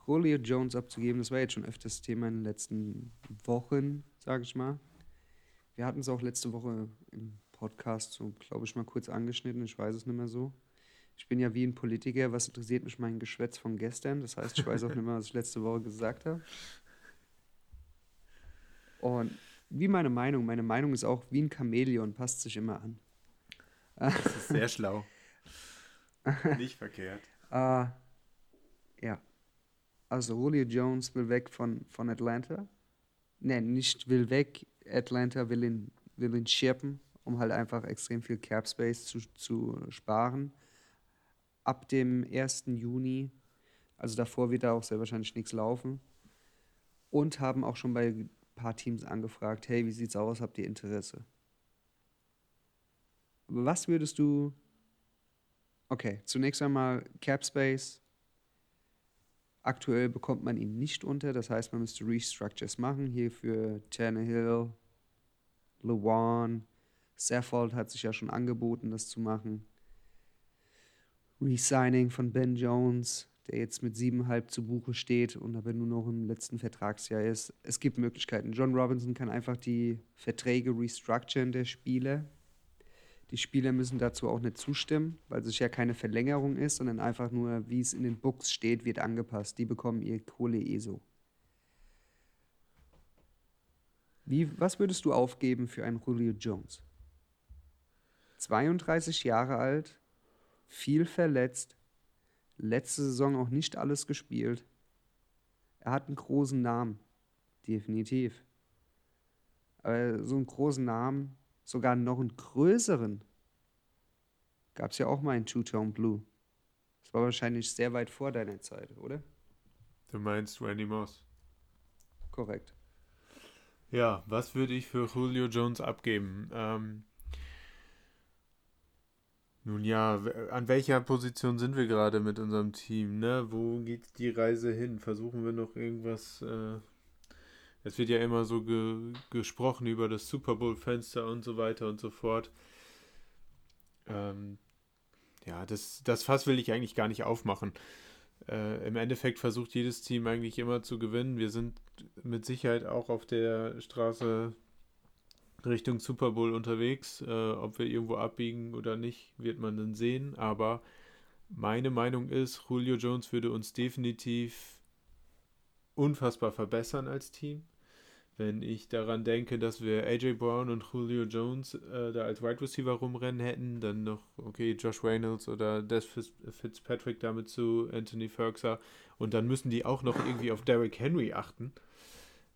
Julio Jones abzugeben. Das war jetzt schon öfters Thema in den letzten Wochen, sage ich mal. Wir hatten es auch letzte Woche im Podcast so, glaube ich, mal kurz angeschnitten. Ich weiß es nicht mehr so. Ich bin ja wie ein Politiker, was interessiert mich mein Geschwätz von gestern? Das heißt, ich weiß auch nicht mehr, was ich letzte Woche gesagt habe. Und wie meine Meinung ist auch wie ein Chamäleon, passt sich immer an. Das ist sehr schlau. Nicht verkehrt. Ja. Also Julio Jones will weg von Atlanta. Nein, nicht will weg. Atlanta will ihn schirpen, um halt einfach extrem viel Cap Space zu sparen. Ab dem 1. Juni, also davor wird da auch sehr wahrscheinlich nichts laufen, und haben auch schon bei ein paar Teams angefragt, hey, wie sieht's aus, habt ihr Interesse? Was würdest du... Okay, zunächst einmal Capspace. Aktuell bekommt man ihn nicht unter, das heißt, man müsste Restructures machen, hier für Tannehill, Lewan, Saffold hat sich ja schon angeboten, das zu machen. Resigning von Ben Jones, der jetzt mit 7,5 zu Buche steht und aber nur noch im letzten Vertragsjahr ist. Es gibt Möglichkeiten. John Robinson kann einfach die Verträge restructuren der Spieler. Die Spieler müssen dazu auch nicht zustimmen, weil es ja keine Verlängerung ist, sondern einfach nur, wie es in den Books steht, wird angepasst. Die bekommen ihr Kohle eh so. Was würdest du aufgeben für einen Julio Jones? 32 Jahre alt, viel verletzt, letzte Saison auch nicht alles gespielt. Er hat einen großen Namen, definitiv. Aber so einen großen Namen, sogar noch einen größeren, gab es ja auch mal in Two-Tone Blue. Das war wahrscheinlich sehr weit vor deiner Zeit, oder? Du meinst Randy Moss? Korrekt. Ja, was würde ich für Julio Jones abgeben? Nun ja, an welcher Position sind wir gerade mit unserem Team? Ne? Wo geht die Reise hin? Versuchen wir noch irgendwas? Es wird ja immer so gesprochen über das Super Bowl-Fenster und so weiter und so fort. Ja, das Fass will ich eigentlich gar nicht aufmachen. Im Endeffekt versucht jedes Team eigentlich immer zu gewinnen. Wir sind mit Sicherheit auch auf der Straße Richtung Super Bowl unterwegs. Ob wir irgendwo abbiegen oder nicht, wird man dann sehen. Aber meine Meinung ist, Julio Jones würde uns definitiv unfassbar verbessern als Team. Wenn ich daran denke, dass wir AJ Brown und Julio Jones da als Wide Receiver rumrennen hätten, dann noch, okay, Josh Reynolds oder Des Fitzpatrick damit zu Anthony Ferguson, und dann müssen die auch noch irgendwie auf Derrick Henry achten.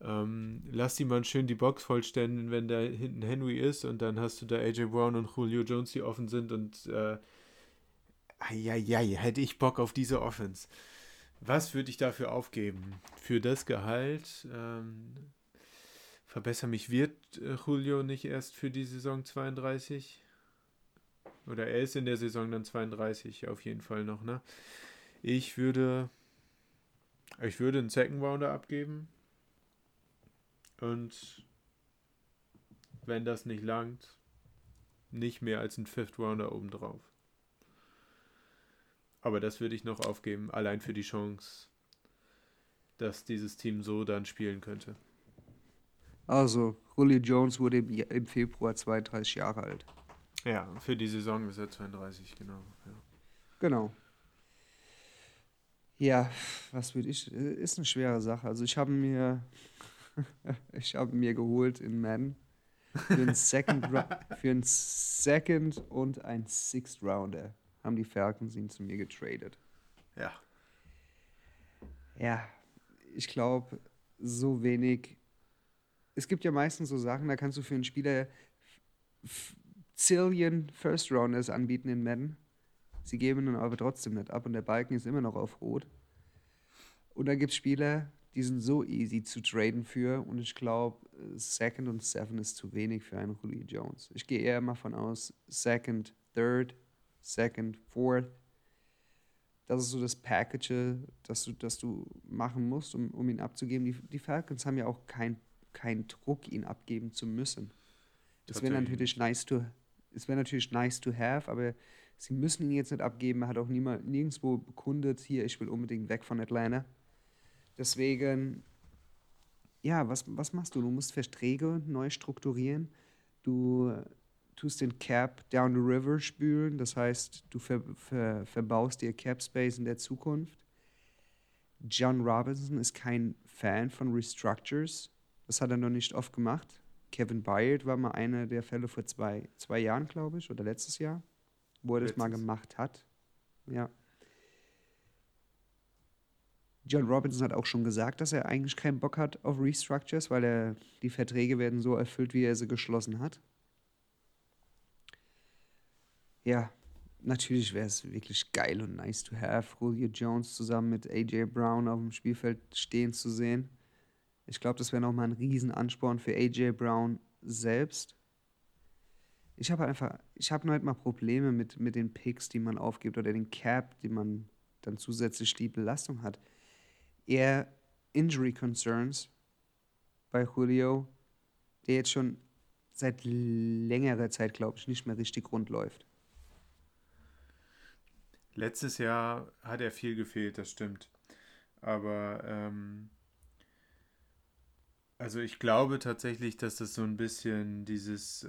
Lass die mal schön die Box vollstellen, wenn da hinten Henry ist, und dann hast du da AJ Brown und Julio Jones, die offen sind, und hätte ich Bock auf diese Offense. Was würde ich dafür aufgeben? Für das Gehalt, verbessere mich, wird Julio nicht erst für die Saison 32? Oder er ist in der Saison dann 32 auf jeden Fall noch, ne? Ich würde einen Second Rounder abgeben. Und wenn das nicht langt, nicht mehr als einen Fifth Rounder obendrauf. Aber das würde ich noch aufgeben, allein für die Chance, dass dieses Team so dann spielen könnte. Also, Julio Jones wurde im Februar 32 Jahre alt. Ja, für die Saison ist er 32, genau. Ja. Genau. Ja, was würde ich... Ist eine schwere Sache. Also, ich habe mir geholt in Madden für einen Second und einen Sixth Rounder. Haben die Falcons ihn zu mir getradet. Ja. Ja, ich glaube, so wenig. Es gibt ja meistens so Sachen, da kannst du für einen Spieler zillion First Rounders anbieten in Madden. Sie geben ihn aber trotzdem nicht ab und der Balken ist immer noch auf Rot. Und dann gibt es Spieler, die sind so easy zu traden für, und ich glaube, Second und Seven ist zu wenig für einen Julio Jones. Ich gehe eher mal von aus, Second, Third, Second, Fourth. Das ist so das Package, das du machen musst, um ihn abzugeben. Die Falcons haben ja auch keinen Druck, ihn abgeben zu müssen. Das wäre natürlich nice to have, aber sie müssen ihn jetzt nicht abgeben. Er hat auch nirgendwo bekundet, hier, ich will unbedingt weg von Atlanta. Deswegen, ja, was machst du? Du musst Verträge neu strukturieren. Du tust den Cap down the river spülen, das heißt, du verbaust dir Cap Space in der Zukunft. John Robinson ist kein Fan von Restructures, das hat er noch nicht oft gemacht. Kevin Byard war mal einer der Fälle vor zwei Jahren, glaube ich, oder letztes Jahr, wo er das mal gemacht hat. Ja. John Robinson hat auch schon gesagt, dass er eigentlich keinen Bock hat auf Restructures, weil die Verträge werden so erfüllt, wie er sie geschlossen hat. Ja, natürlich wäre es wirklich geil und nice to have, Julio Jones zusammen mit AJ Brown auf dem Spielfeld stehen zu sehen. Ich glaube, das wäre nochmal ein Riesenansporn für AJ Brown selbst. Ich habe halt mal Probleme mit den Picks, die man aufgibt, oder den Cap, die man dann zusätzlich die Belastung hat. Eher Injury Concerns bei Julio, der jetzt schon seit längerer Zeit, glaube ich, nicht mehr richtig rund läuft. Letztes Jahr hat er viel gefehlt, das stimmt. Aber also ich glaube tatsächlich, dass das so ein bisschen dieses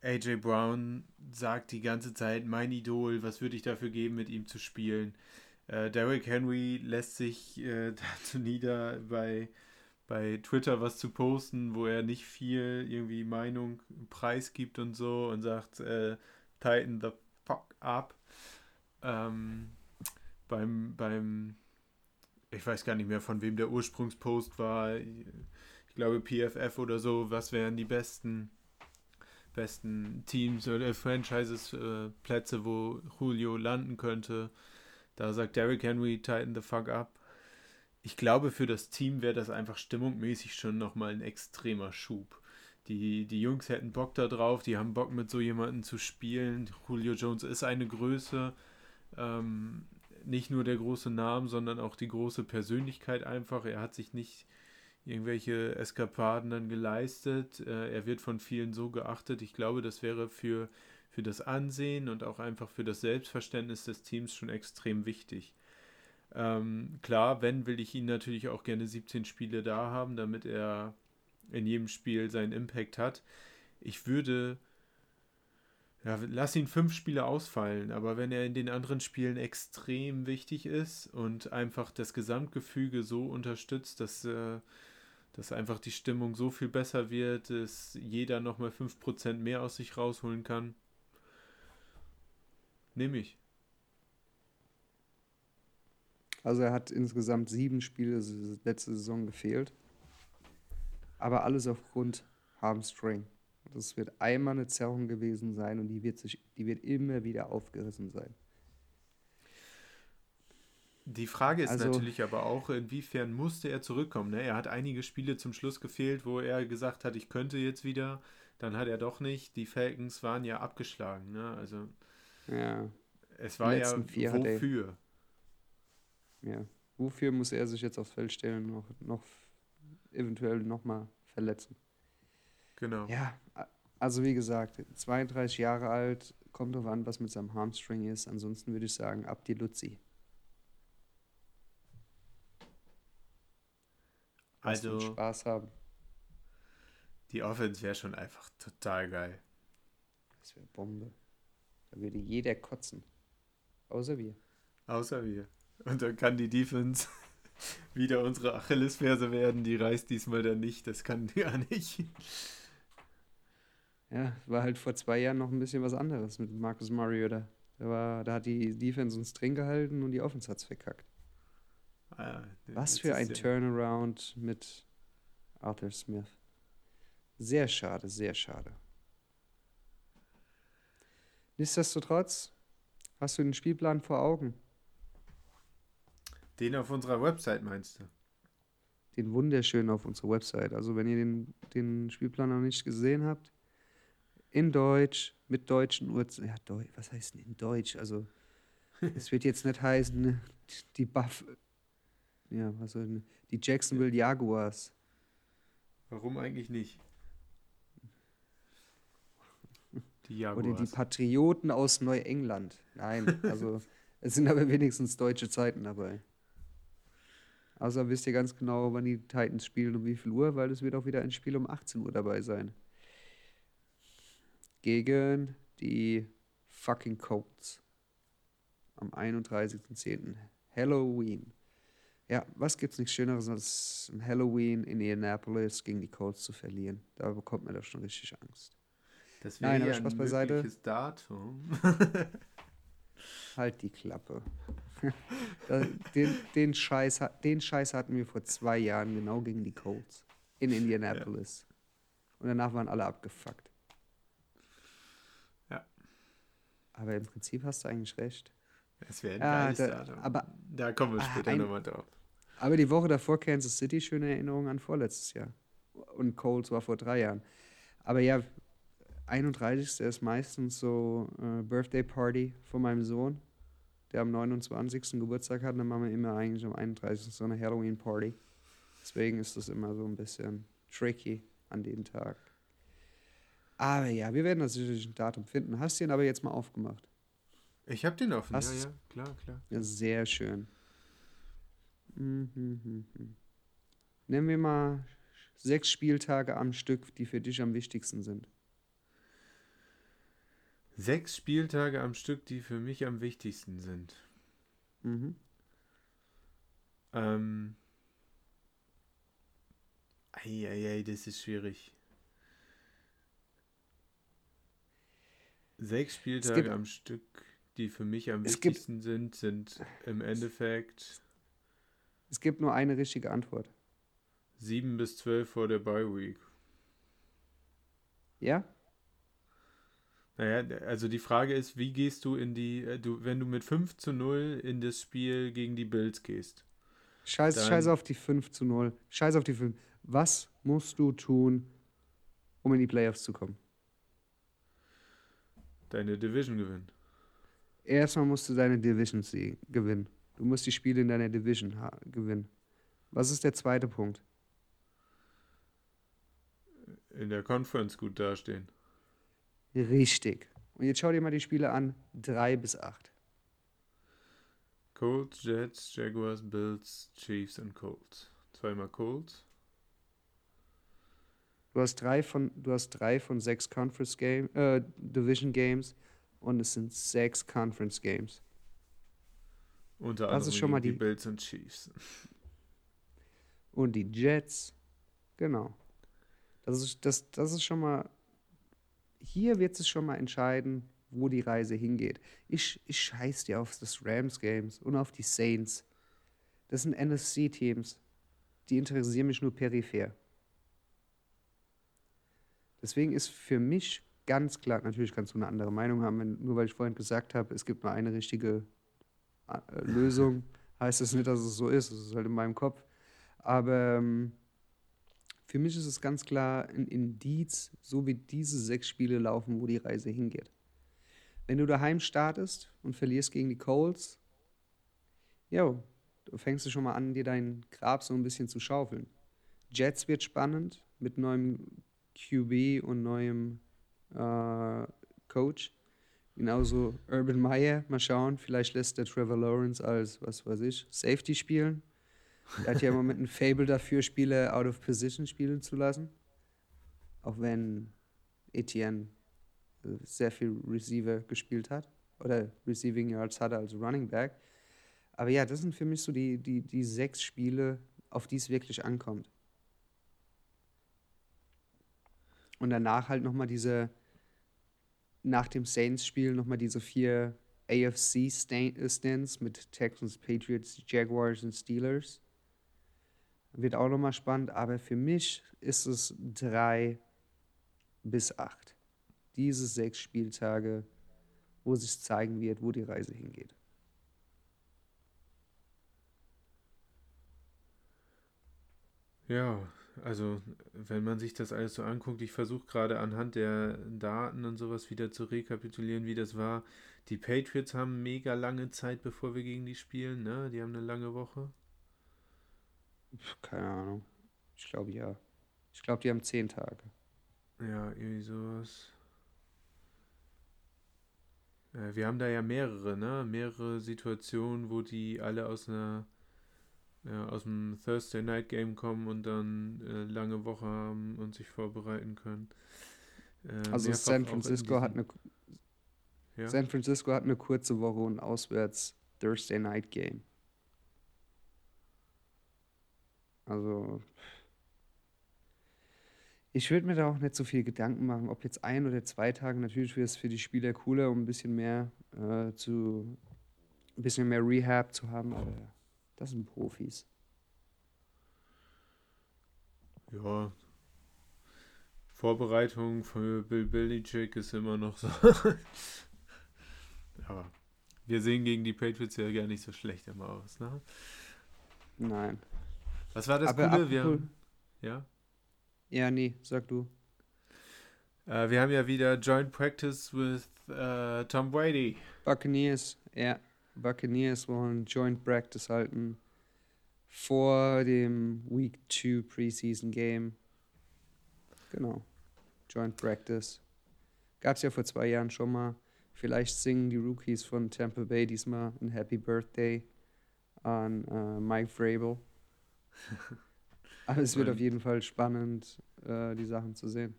AJ Brown sagt die ganze Zeit, mein Idol, was würde ich dafür geben, mit ihm zu spielen. Derrick Henry lässt sich dazu nieder, bei Twitter was zu posten, wo er nicht viel irgendwie Meinung preisgibt und so und sagt, tighten the fuck up. Ich weiß gar nicht mehr, von wem der Ursprungspost war, ich glaube PFF oder so, was wären die besten Teams oder Franchises, Plätze, wo Julio landen könnte. Da sagt Derrick Henry, tighten the fuck up. Ich glaube, für das Team wäre das einfach stimmungsmäßig schon nochmal ein extremer Schub. Die Jungs hätten Bock da drauf, die haben Bock, mit so jemandem zu spielen. Julio Jones ist eine Größe, nicht nur der große Name, sondern auch die große Persönlichkeit einfach. Er hat sich nicht irgendwelche Eskapaden dann geleistet. Er wird von vielen so geachtet. Ich glaube, das wäre für das Ansehen und auch einfach für das Selbstverständnis des Teams schon extrem wichtig. Klar, wenn, will ich ihn natürlich auch gerne 17 Spiele da haben, damit er in jedem Spiel seinen Impact hat. Ich würde... Ja, lass ihn 5 Spiele ausfallen, aber wenn er in den anderen Spielen extrem wichtig ist und einfach das Gesamtgefüge so unterstützt, dass einfach die Stimmung so viel besser wird, dass jeder nochmal 5% mehr aus sich rausholen kann, nehme ich. Also er hat insgesamt 7 Spiele letzte Saison gefehlt, aber alles aufgrund Hamstring. Das wird einmal eine Zerrung gewesen sein und die wird immer wieder aufgerissen sein. Die Frage ist also, natürlich aber auch, inwiefern musste er zurückkommen? Ne? Er hat einige Spiele zum Schluss gefehlt, wo er gesagt hat, ich könnte jetzt wieder. Dann hat er doch nicht. Die Falcons waren ja abgeschlagen. Ne? Also ja, es war ja wofür. Ja, wofür muss er sich jetzt aufs Feld stellen und noch eventuell nochmal verletzen? Genau. Ja, also wie gesagt, 32 Jahre alt, kommt drauf an, was mit seinem Hamstring ist. Ansonsten würde ich sagen, ab die Luzi. Also Spaß haben. Die Offense wäre schon einfach total geil. Das wäre Bombe. Da würde jeder kotzen. Außer wir. Außer wir. Und dann kann die Defense wieder unsere Achillesferse werden. Die reißt diesmal dann nicht. Das kann die ja nicht. Ja, war halt vor 2 Jahren noch ein bisschen was anderes mit Marcus Murray, da. Da hat die Defense uns drin gehalten und die Offense hat's verkackt. Ah, was für ein Turnaround mit Arthur Smith. Sehr schade, sehr schade. Nichtsdestotrotz, hast du den Spielplan vor Augen? Den auf unserer Website meinst du? Den wunderschönen auf unserer Website. Also wenn ihr den Spielplan noch nicht gesehen habt, in Deutsch, mit deutschen Urteilen. Ja, was heißt denn in Deutsch? Also, es wird jetzt nicht heißen, ne? Die Jacksonville Jaguars. Warum eigentlich nicht? Die Jaguars. Oder die Patrioten aus Neuengland. Nein, also, es sind aber wenigstens deutsche Zeiten dabei. Also wisst ihr ganz genau, wann die Titans spielen und um wie viel Uhr, weil es wird auch wieder ein Spiel um 18 Uhr dabei sein. Gegen die fucking Colts. Am 31.10. Halloween. Ja, was gibt's nichts Schöneres, als Halloween in Indianapolis gegen die Colts zu verlieren. Da bekommt man doch schon richtig Angst. Das wäre ja Spaß beiseite. Ein mögliches Datum. Halt die Klappe. den Scheiß hatten wir vor 2 Jahren genau gegen die Colts. In Indianapolis. Ja. Und danach waren alle abgefuckt. Aber im Prinzip hast du eigentlich recht. Es wäre ein geiles Datum. Da kommen wir später nochmal drauf. Aber die Woche davor Kansas City, schöne Erinnerung an vorletztes Jahr. Und Colts war vor 3 Jahren. Aber ja, 31. ist meistens so Birthday Party von meinem Sohn, der am 29. Geburtstag hat. Dann machen wir immer eigentlich am 31. so eine Halloween Party. Deswegen ist das immer so ein bisschen tricky an dem Tag. Aber ja, wir werden natürlich ein Datum finden. Hast du ihn aber jetzt mal aufgemacht? Ich habe den offen, ja, klar. Sehr schön. Nehmen wir mal 6 Spieltage am Stück, die für dich am wichtigsten sind. 6 Spieltage am Stück, die für mich am wichtigsten sind. Mhm. Das ist schwierig. 6 Spieltage am Stück, die für mich am wichtigsten sind im Endeffekt... Es gibt nur eine richtige Antwort. 7 bis 12 vor der Bye-Week. Ja? Naja, also die Frage ist, wie gehst du wenn du mit 5-0 in das Spiel gegen die Bills gehst? Scheiß auf die 5-0. Scheiß auf die 5. Was musst du tun, um in die Playoffs zu kommen? Deine Division gewinnen. Erstmal musst du deine Division gewinnen. Du musst die Spiele in deiner Division gewinnen. Was ist der zweite Punkt? In der Conference gut dastehen. Richtig. Und jetzt schau dir mal die Spiele an. 3-8. Colts, Jets, Jaguars, Bills, Chiefs und Colts. 2-mal Colts. Du hast drei von 6 Conference Games, Division Games, und es sind 6 Conference Games. Unter anderem schon mal die Bills und Chiefs. Und die Jets. Genau. Das ist schon mal... Hier wird es schon mal entscheiden, wo die Reise hingeht. Ich scheiß dir auf das Rams-Games und auf die Saints. Das sind NFC-Teams. Die interessieren mich nur peripher. Deswegen ist für mich ganz klar... Natürlich kannst du eine andere Meinung haben, nur weil ich vorhin gesagt habe, es gibt nur eine richtige... Lösung, heißt es nicht, dass es so ist. Das ist halt in meinem Kopf. Aber für mich ist es ganz klar ein Indiz, so wie diese 6 Spiele laufen, wo die Reise hingeht. Wenn du daheim startest und verlierst gegen die Colts, fängst du schon mal an, dir dein Grab so ein bisschen zu schaufeln. Jets wird spannend mit neuem QB und neuem Coach. Genauso Urban Meyer, mal schauen, vielleicht lässt der Trevor Lawrence als, was weiß ich, Safety spielen. Er hat ja im Moment ein Fable dafür, Spieler out of position spielen zu lassen. Auch wenn Etienne sehr viel Receiver gespielt hat oder Receiving Yards hatte als Running Back. Aber ja, das sind für mich so die 6 Spiele, auf die es wirklich ankommt. Und danach halt nochmal nach dem Saints-Spiel nochmal diese 4 AFC-Stands mit Texans, Patriots, Jaguars und Steelers. Wird auch nochmal spannend, aber für mich ist es 3-8. Diese 6 Spieltage, wo sich zeigen wird, wo die Reise hingeht. Ja, also wenn man sich das alles so anguckt, ich versuche gerade anhand der Daten und sowas wieder zu rekapitulieren, wie das war. Die Patriots haben mega lange Zeit, bevor wir gegen die spielen, ne? Die haben eine lange Woche. Keine Ahnung. Ich glaube, ja. Ich glaube, die haben 10 Tage. Ja, irgendwie sowas. Wir haben da ja mehrere, ne? Mehrere Situationen, wo die alle aus dem Thursday Night Game kommen und dann lange Woche haben und sich vorbereiten können. Also San Francisco hat eine kurze Woche und auswärts Thursday Night Game. Also ich würde mir da auch nicht so viel Gedanken machen, ob jetzt 1 oder 2 Tage. Natürlich wäre es für die Spieler cooler, um ein bisschen mehr Rehab zu haben, aber das sind Profis. Ja. Vorbereitung für Bill Belichick ist immer noch so. Aber wir sehen gegen die Patriots ja gar nicht so schlecht immer aus, ne? Nein. Was war das Coole? Ja? Ja, nee, sag du. Wir haben ja wieder Joint Practice with Tom Brady. Buccaneers, ja. Buccaneers wollen Joint Practice halten vor dem Week 2 Preseason Game. Genau. Joint Practice. Gab es ja vor 2 Jahren schon mal. Vielleicht singen die Rookies von Tampa Bay diesmal ein Happy Birthday an Mike Vrabel. Aber es wird auf jeden Fall spannend, die Sachen zu sehen.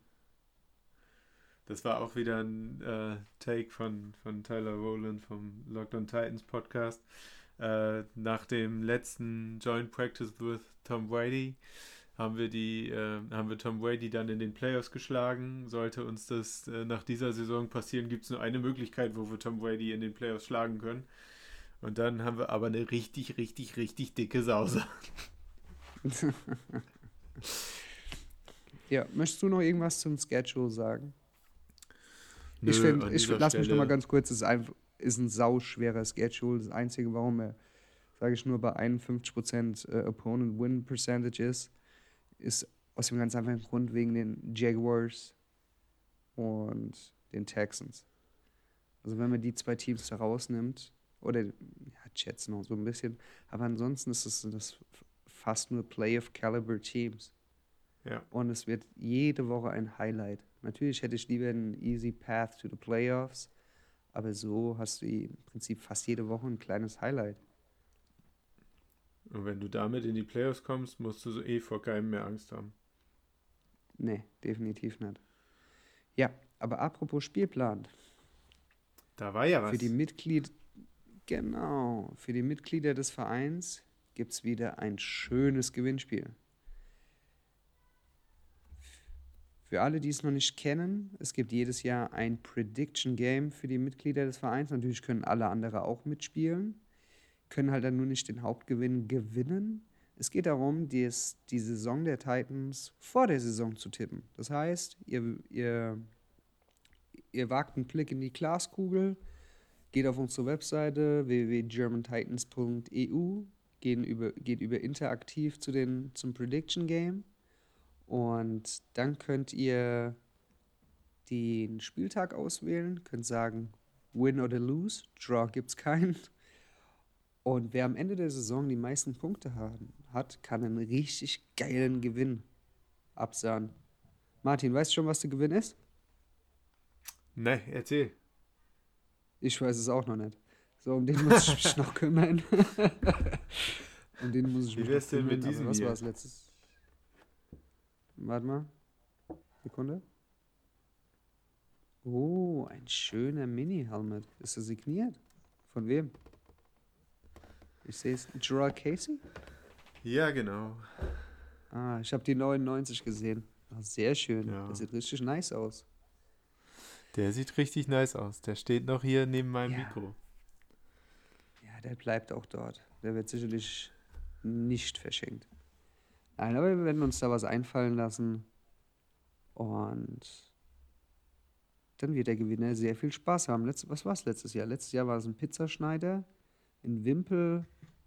Das war auch wieder ein Take von Tyler Rowland vom Locked On Titans Podcast. Nach dem letzten Joint Practice with Tom Brady haben wir Tom Brady dann in den Playoffs geschlagen. Sollte uns das nach dieser Saison passieren, gibt es nur eine Möglichkeit, wo wir Tom Brady in den Playoffs schlagen können. Und dann haben wir aber eine richtig, richtig, richtig dicke Sause. Ja, möchtest du noch irgendwas zum Schedule sagen? Nö, lass mich nochmal ganz kurz, es ist ein sauschwerer Schedule. Das Einzige, warum er, sage ich nur, bei 51% Opponent Win Percentage ist aus dem ganz einfachen Grund wegen den Jaguars und den Texans. Also wenn man die zwei Teams da rausnimmt, oder ja, Jets noch so ein bisschen, aber ansonsten ist es das fast nur Playoff-Caliber-Teams. Ja. Und es wird jede Woche ein Highlight. Natürlich hätte ich lieber einen easy path to the Playoffs, aber so hast du im Prinzip fast jede Woche ein kleines Highlight. Und wenn du damit in die Playoffs kommst, musst du so vor keinem mehr Angst haben. Nee, definitiv nicht. Ja, aber apropos Spielplan. Da war ja was. Für die Mitglieder des Vereins gibt es wieder ein schönes Gewinnspiel. Für alle, die es noch nicht kennen, es gibt jedes Jahr ein Prediction Game für die Mitglieder des Vereins. Natürlich können alle anderen auch mitspielen, können halt dann nur nicht den Hauptgewinn gewinnen. Es geht darum, die Saison der Titans vor der Saison zu tippen. Das heißt, ihr wagt einen Blick in die Glaskugel, geht auf unsere Webseite www.germantitans.eu, geht über interaktiv zum Prediction Game. Und dann könnt ihr den Spieltag auswählen, könnt sagen, win oder lose, draw gibt's keinen. Und wer am Ende der Saison die meisten Punkte hat, kann einen richtig geilen Gewinn absahen. Martin, weißt du schon, was der Gewinn ist? Nein, erzähl. Ich weiß es auch noch nicht. So, um den muss ich mich noch kümmern. Wie wär's denn mit diesem hier? Was war letztes? Warte mal. Sekunde. Oh, ein schöner Mini-Helmet. Ist er signiert? Von wem? Ich sehe es. Gerard Casey? Ja, genau. Ah, ich habe die 99 gesehen. Ach, sehr schön. Ja. Das sieht richtig nice aus. Der sieht richtig nice aus. Der steht noch hier neben meinem Mikro. Ja, der bleibt auch dort. Der wird sicherlich nicht verschenkt. Nein, aber wir werden uns da was einfallen lassen und dann wird der Gewinner sehr viel Spaß haben. Was war es letztes Jahr? Letztes Jahr war es ein Pizzaschneider, ein Wimpel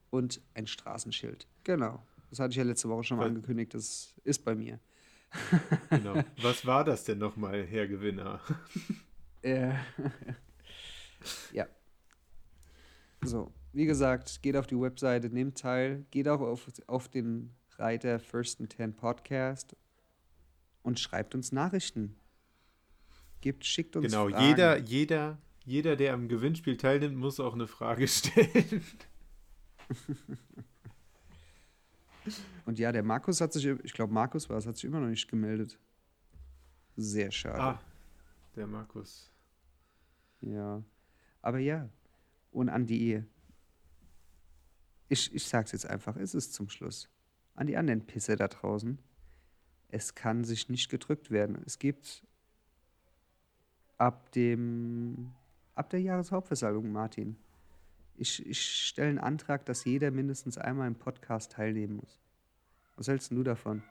und ein Straßenschild. Genau, das hatte ich ja letzte Woche schon mal angekündigt, das ist bei mir. Genau, was war das denn nochmal, Herr Gewinner? Ja. So, wie gesagt, geht auf die Webseite, nehmt teil, geht auch auf den Reiter First and 10 Podcast und schreibt uns Nachrichten. Schickt uns Fragen. Genau, jeder, der am Gewinnspiel teilnimmt, muss auch eine Frage stellen. Und ja, der Markus hat sich immer noch nicht gemeldet. Sehr schade. Ah, der Markus. Ja, aber ja. Und an die ich sag's jetzt einfach, es ist zum Schluss. An die anderen Pisse da draußen. Es kann sich nicht gedrückt werden. Es gibt ab der Jahreshauptversammlung, Martin, ich stelle einen Antrag, dass jeder mindestens einmal im Podcast teilnehmen muss. Was hältst du davon?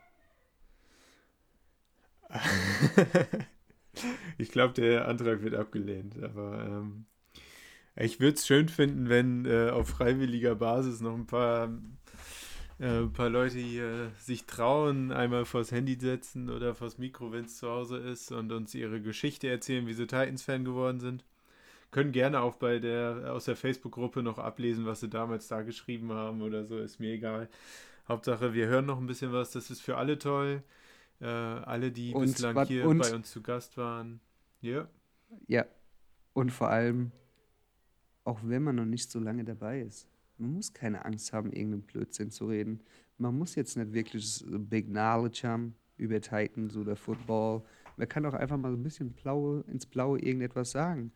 Ich glaube, der Antrag wird abgelehnt, aber ich würde es schön finden, wenn auf freiwilliger Basis noch ein paar Leute hier sich trauen, einmal vors Handy setzen oder vors Mikro, wenn es zu Hause ist, und uns ihre Geschichte erzählen, wie sie Titans-Fan geworden sind. Können gerne auch aus der Facebook-Gruppe noch ablesen, was sie damals da geschrieben haben oder so, ist mir egal. Hauptsache, wir hören noch ein bisschen was, das ist für alle toll. Alle, die bislang hier bei uns zu Gast waren. Yeah. Ja, Und vor allem, auch wenn man noch nicht so lange dabei ist, man muss keine Angst haben, irgendeinen Blödsinn zu reden. Man muss jetzt nicht wirklich Big Knowledge haben über Titans oder Football. Man kann auch einfach mal so ein bisschen ins Blaue irgendetwas sagen.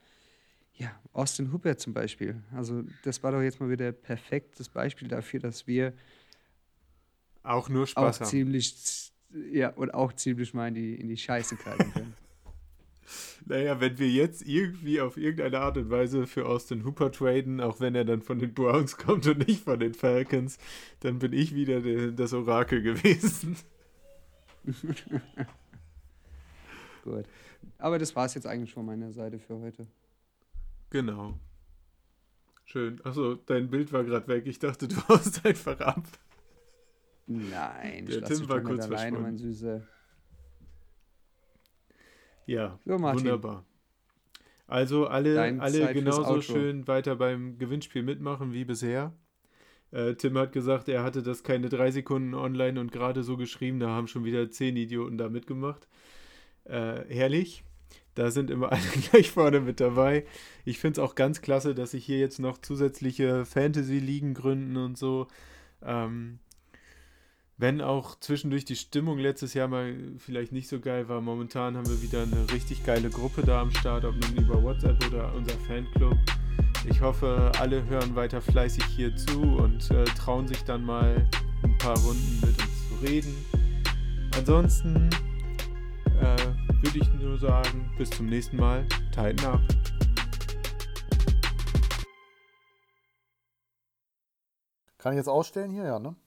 Ja, Austin Hooper zum Beispiel. Also das war doch jetzt mal wieder perfektes Beispiel dafür, dass wir auch nur Spaß haben. Ziemlich mal in die Scheiße greifen können. Naja, wenn wir jetzt irgendwie auf irgendeine Art und Weise für Austin Hooper traden, auch wenn er dann von den Browns kommt und nicht von den Falcons, dann bin ich wieder das Orakel gewesen. Gut. Aber das war es jetzt eigentlich von meiner Seite für heute. Genau. Schön. Achso, dein Bild war gerade weg. Ich dachte, du haust einfach ab. Nein, der Tim war kurz verschwunden, mein Süßer. Ja, so, wunderbar. Also alle genauso schön weiter beim Gewinnspiel mitmachen wie bisher. Tim hat gesagt, er hatte das keine 3 Sekunden online und gerade so geschrieben, da haben schon wieder 10 Idioten da mitgemacht. Herrlich, da sind immer alle gleich vorne mit dabei. Ich finde es auch ganz klasse, dass sich hier jetzt noch zusätzliche Fantasy-Ligen gründen und so. Wenn auch zwischendurch die Stimmung letztes Jahr mal vielleicht nicht so geil war, momentan haben wir wieder eine richtig geile Gruppe da am Start, ob nun über WhatsApp oder unser Fanclub. Ich hoffe, alle hören weiter fleißig hier zu und trauen sich dann mal ein paar Runden mit uns zu reden. Ansonsten würde ich nur sagen, bis zum nächsten Mal. Tighten up! Kann ich jetzt ausstellen hier, ja, ne?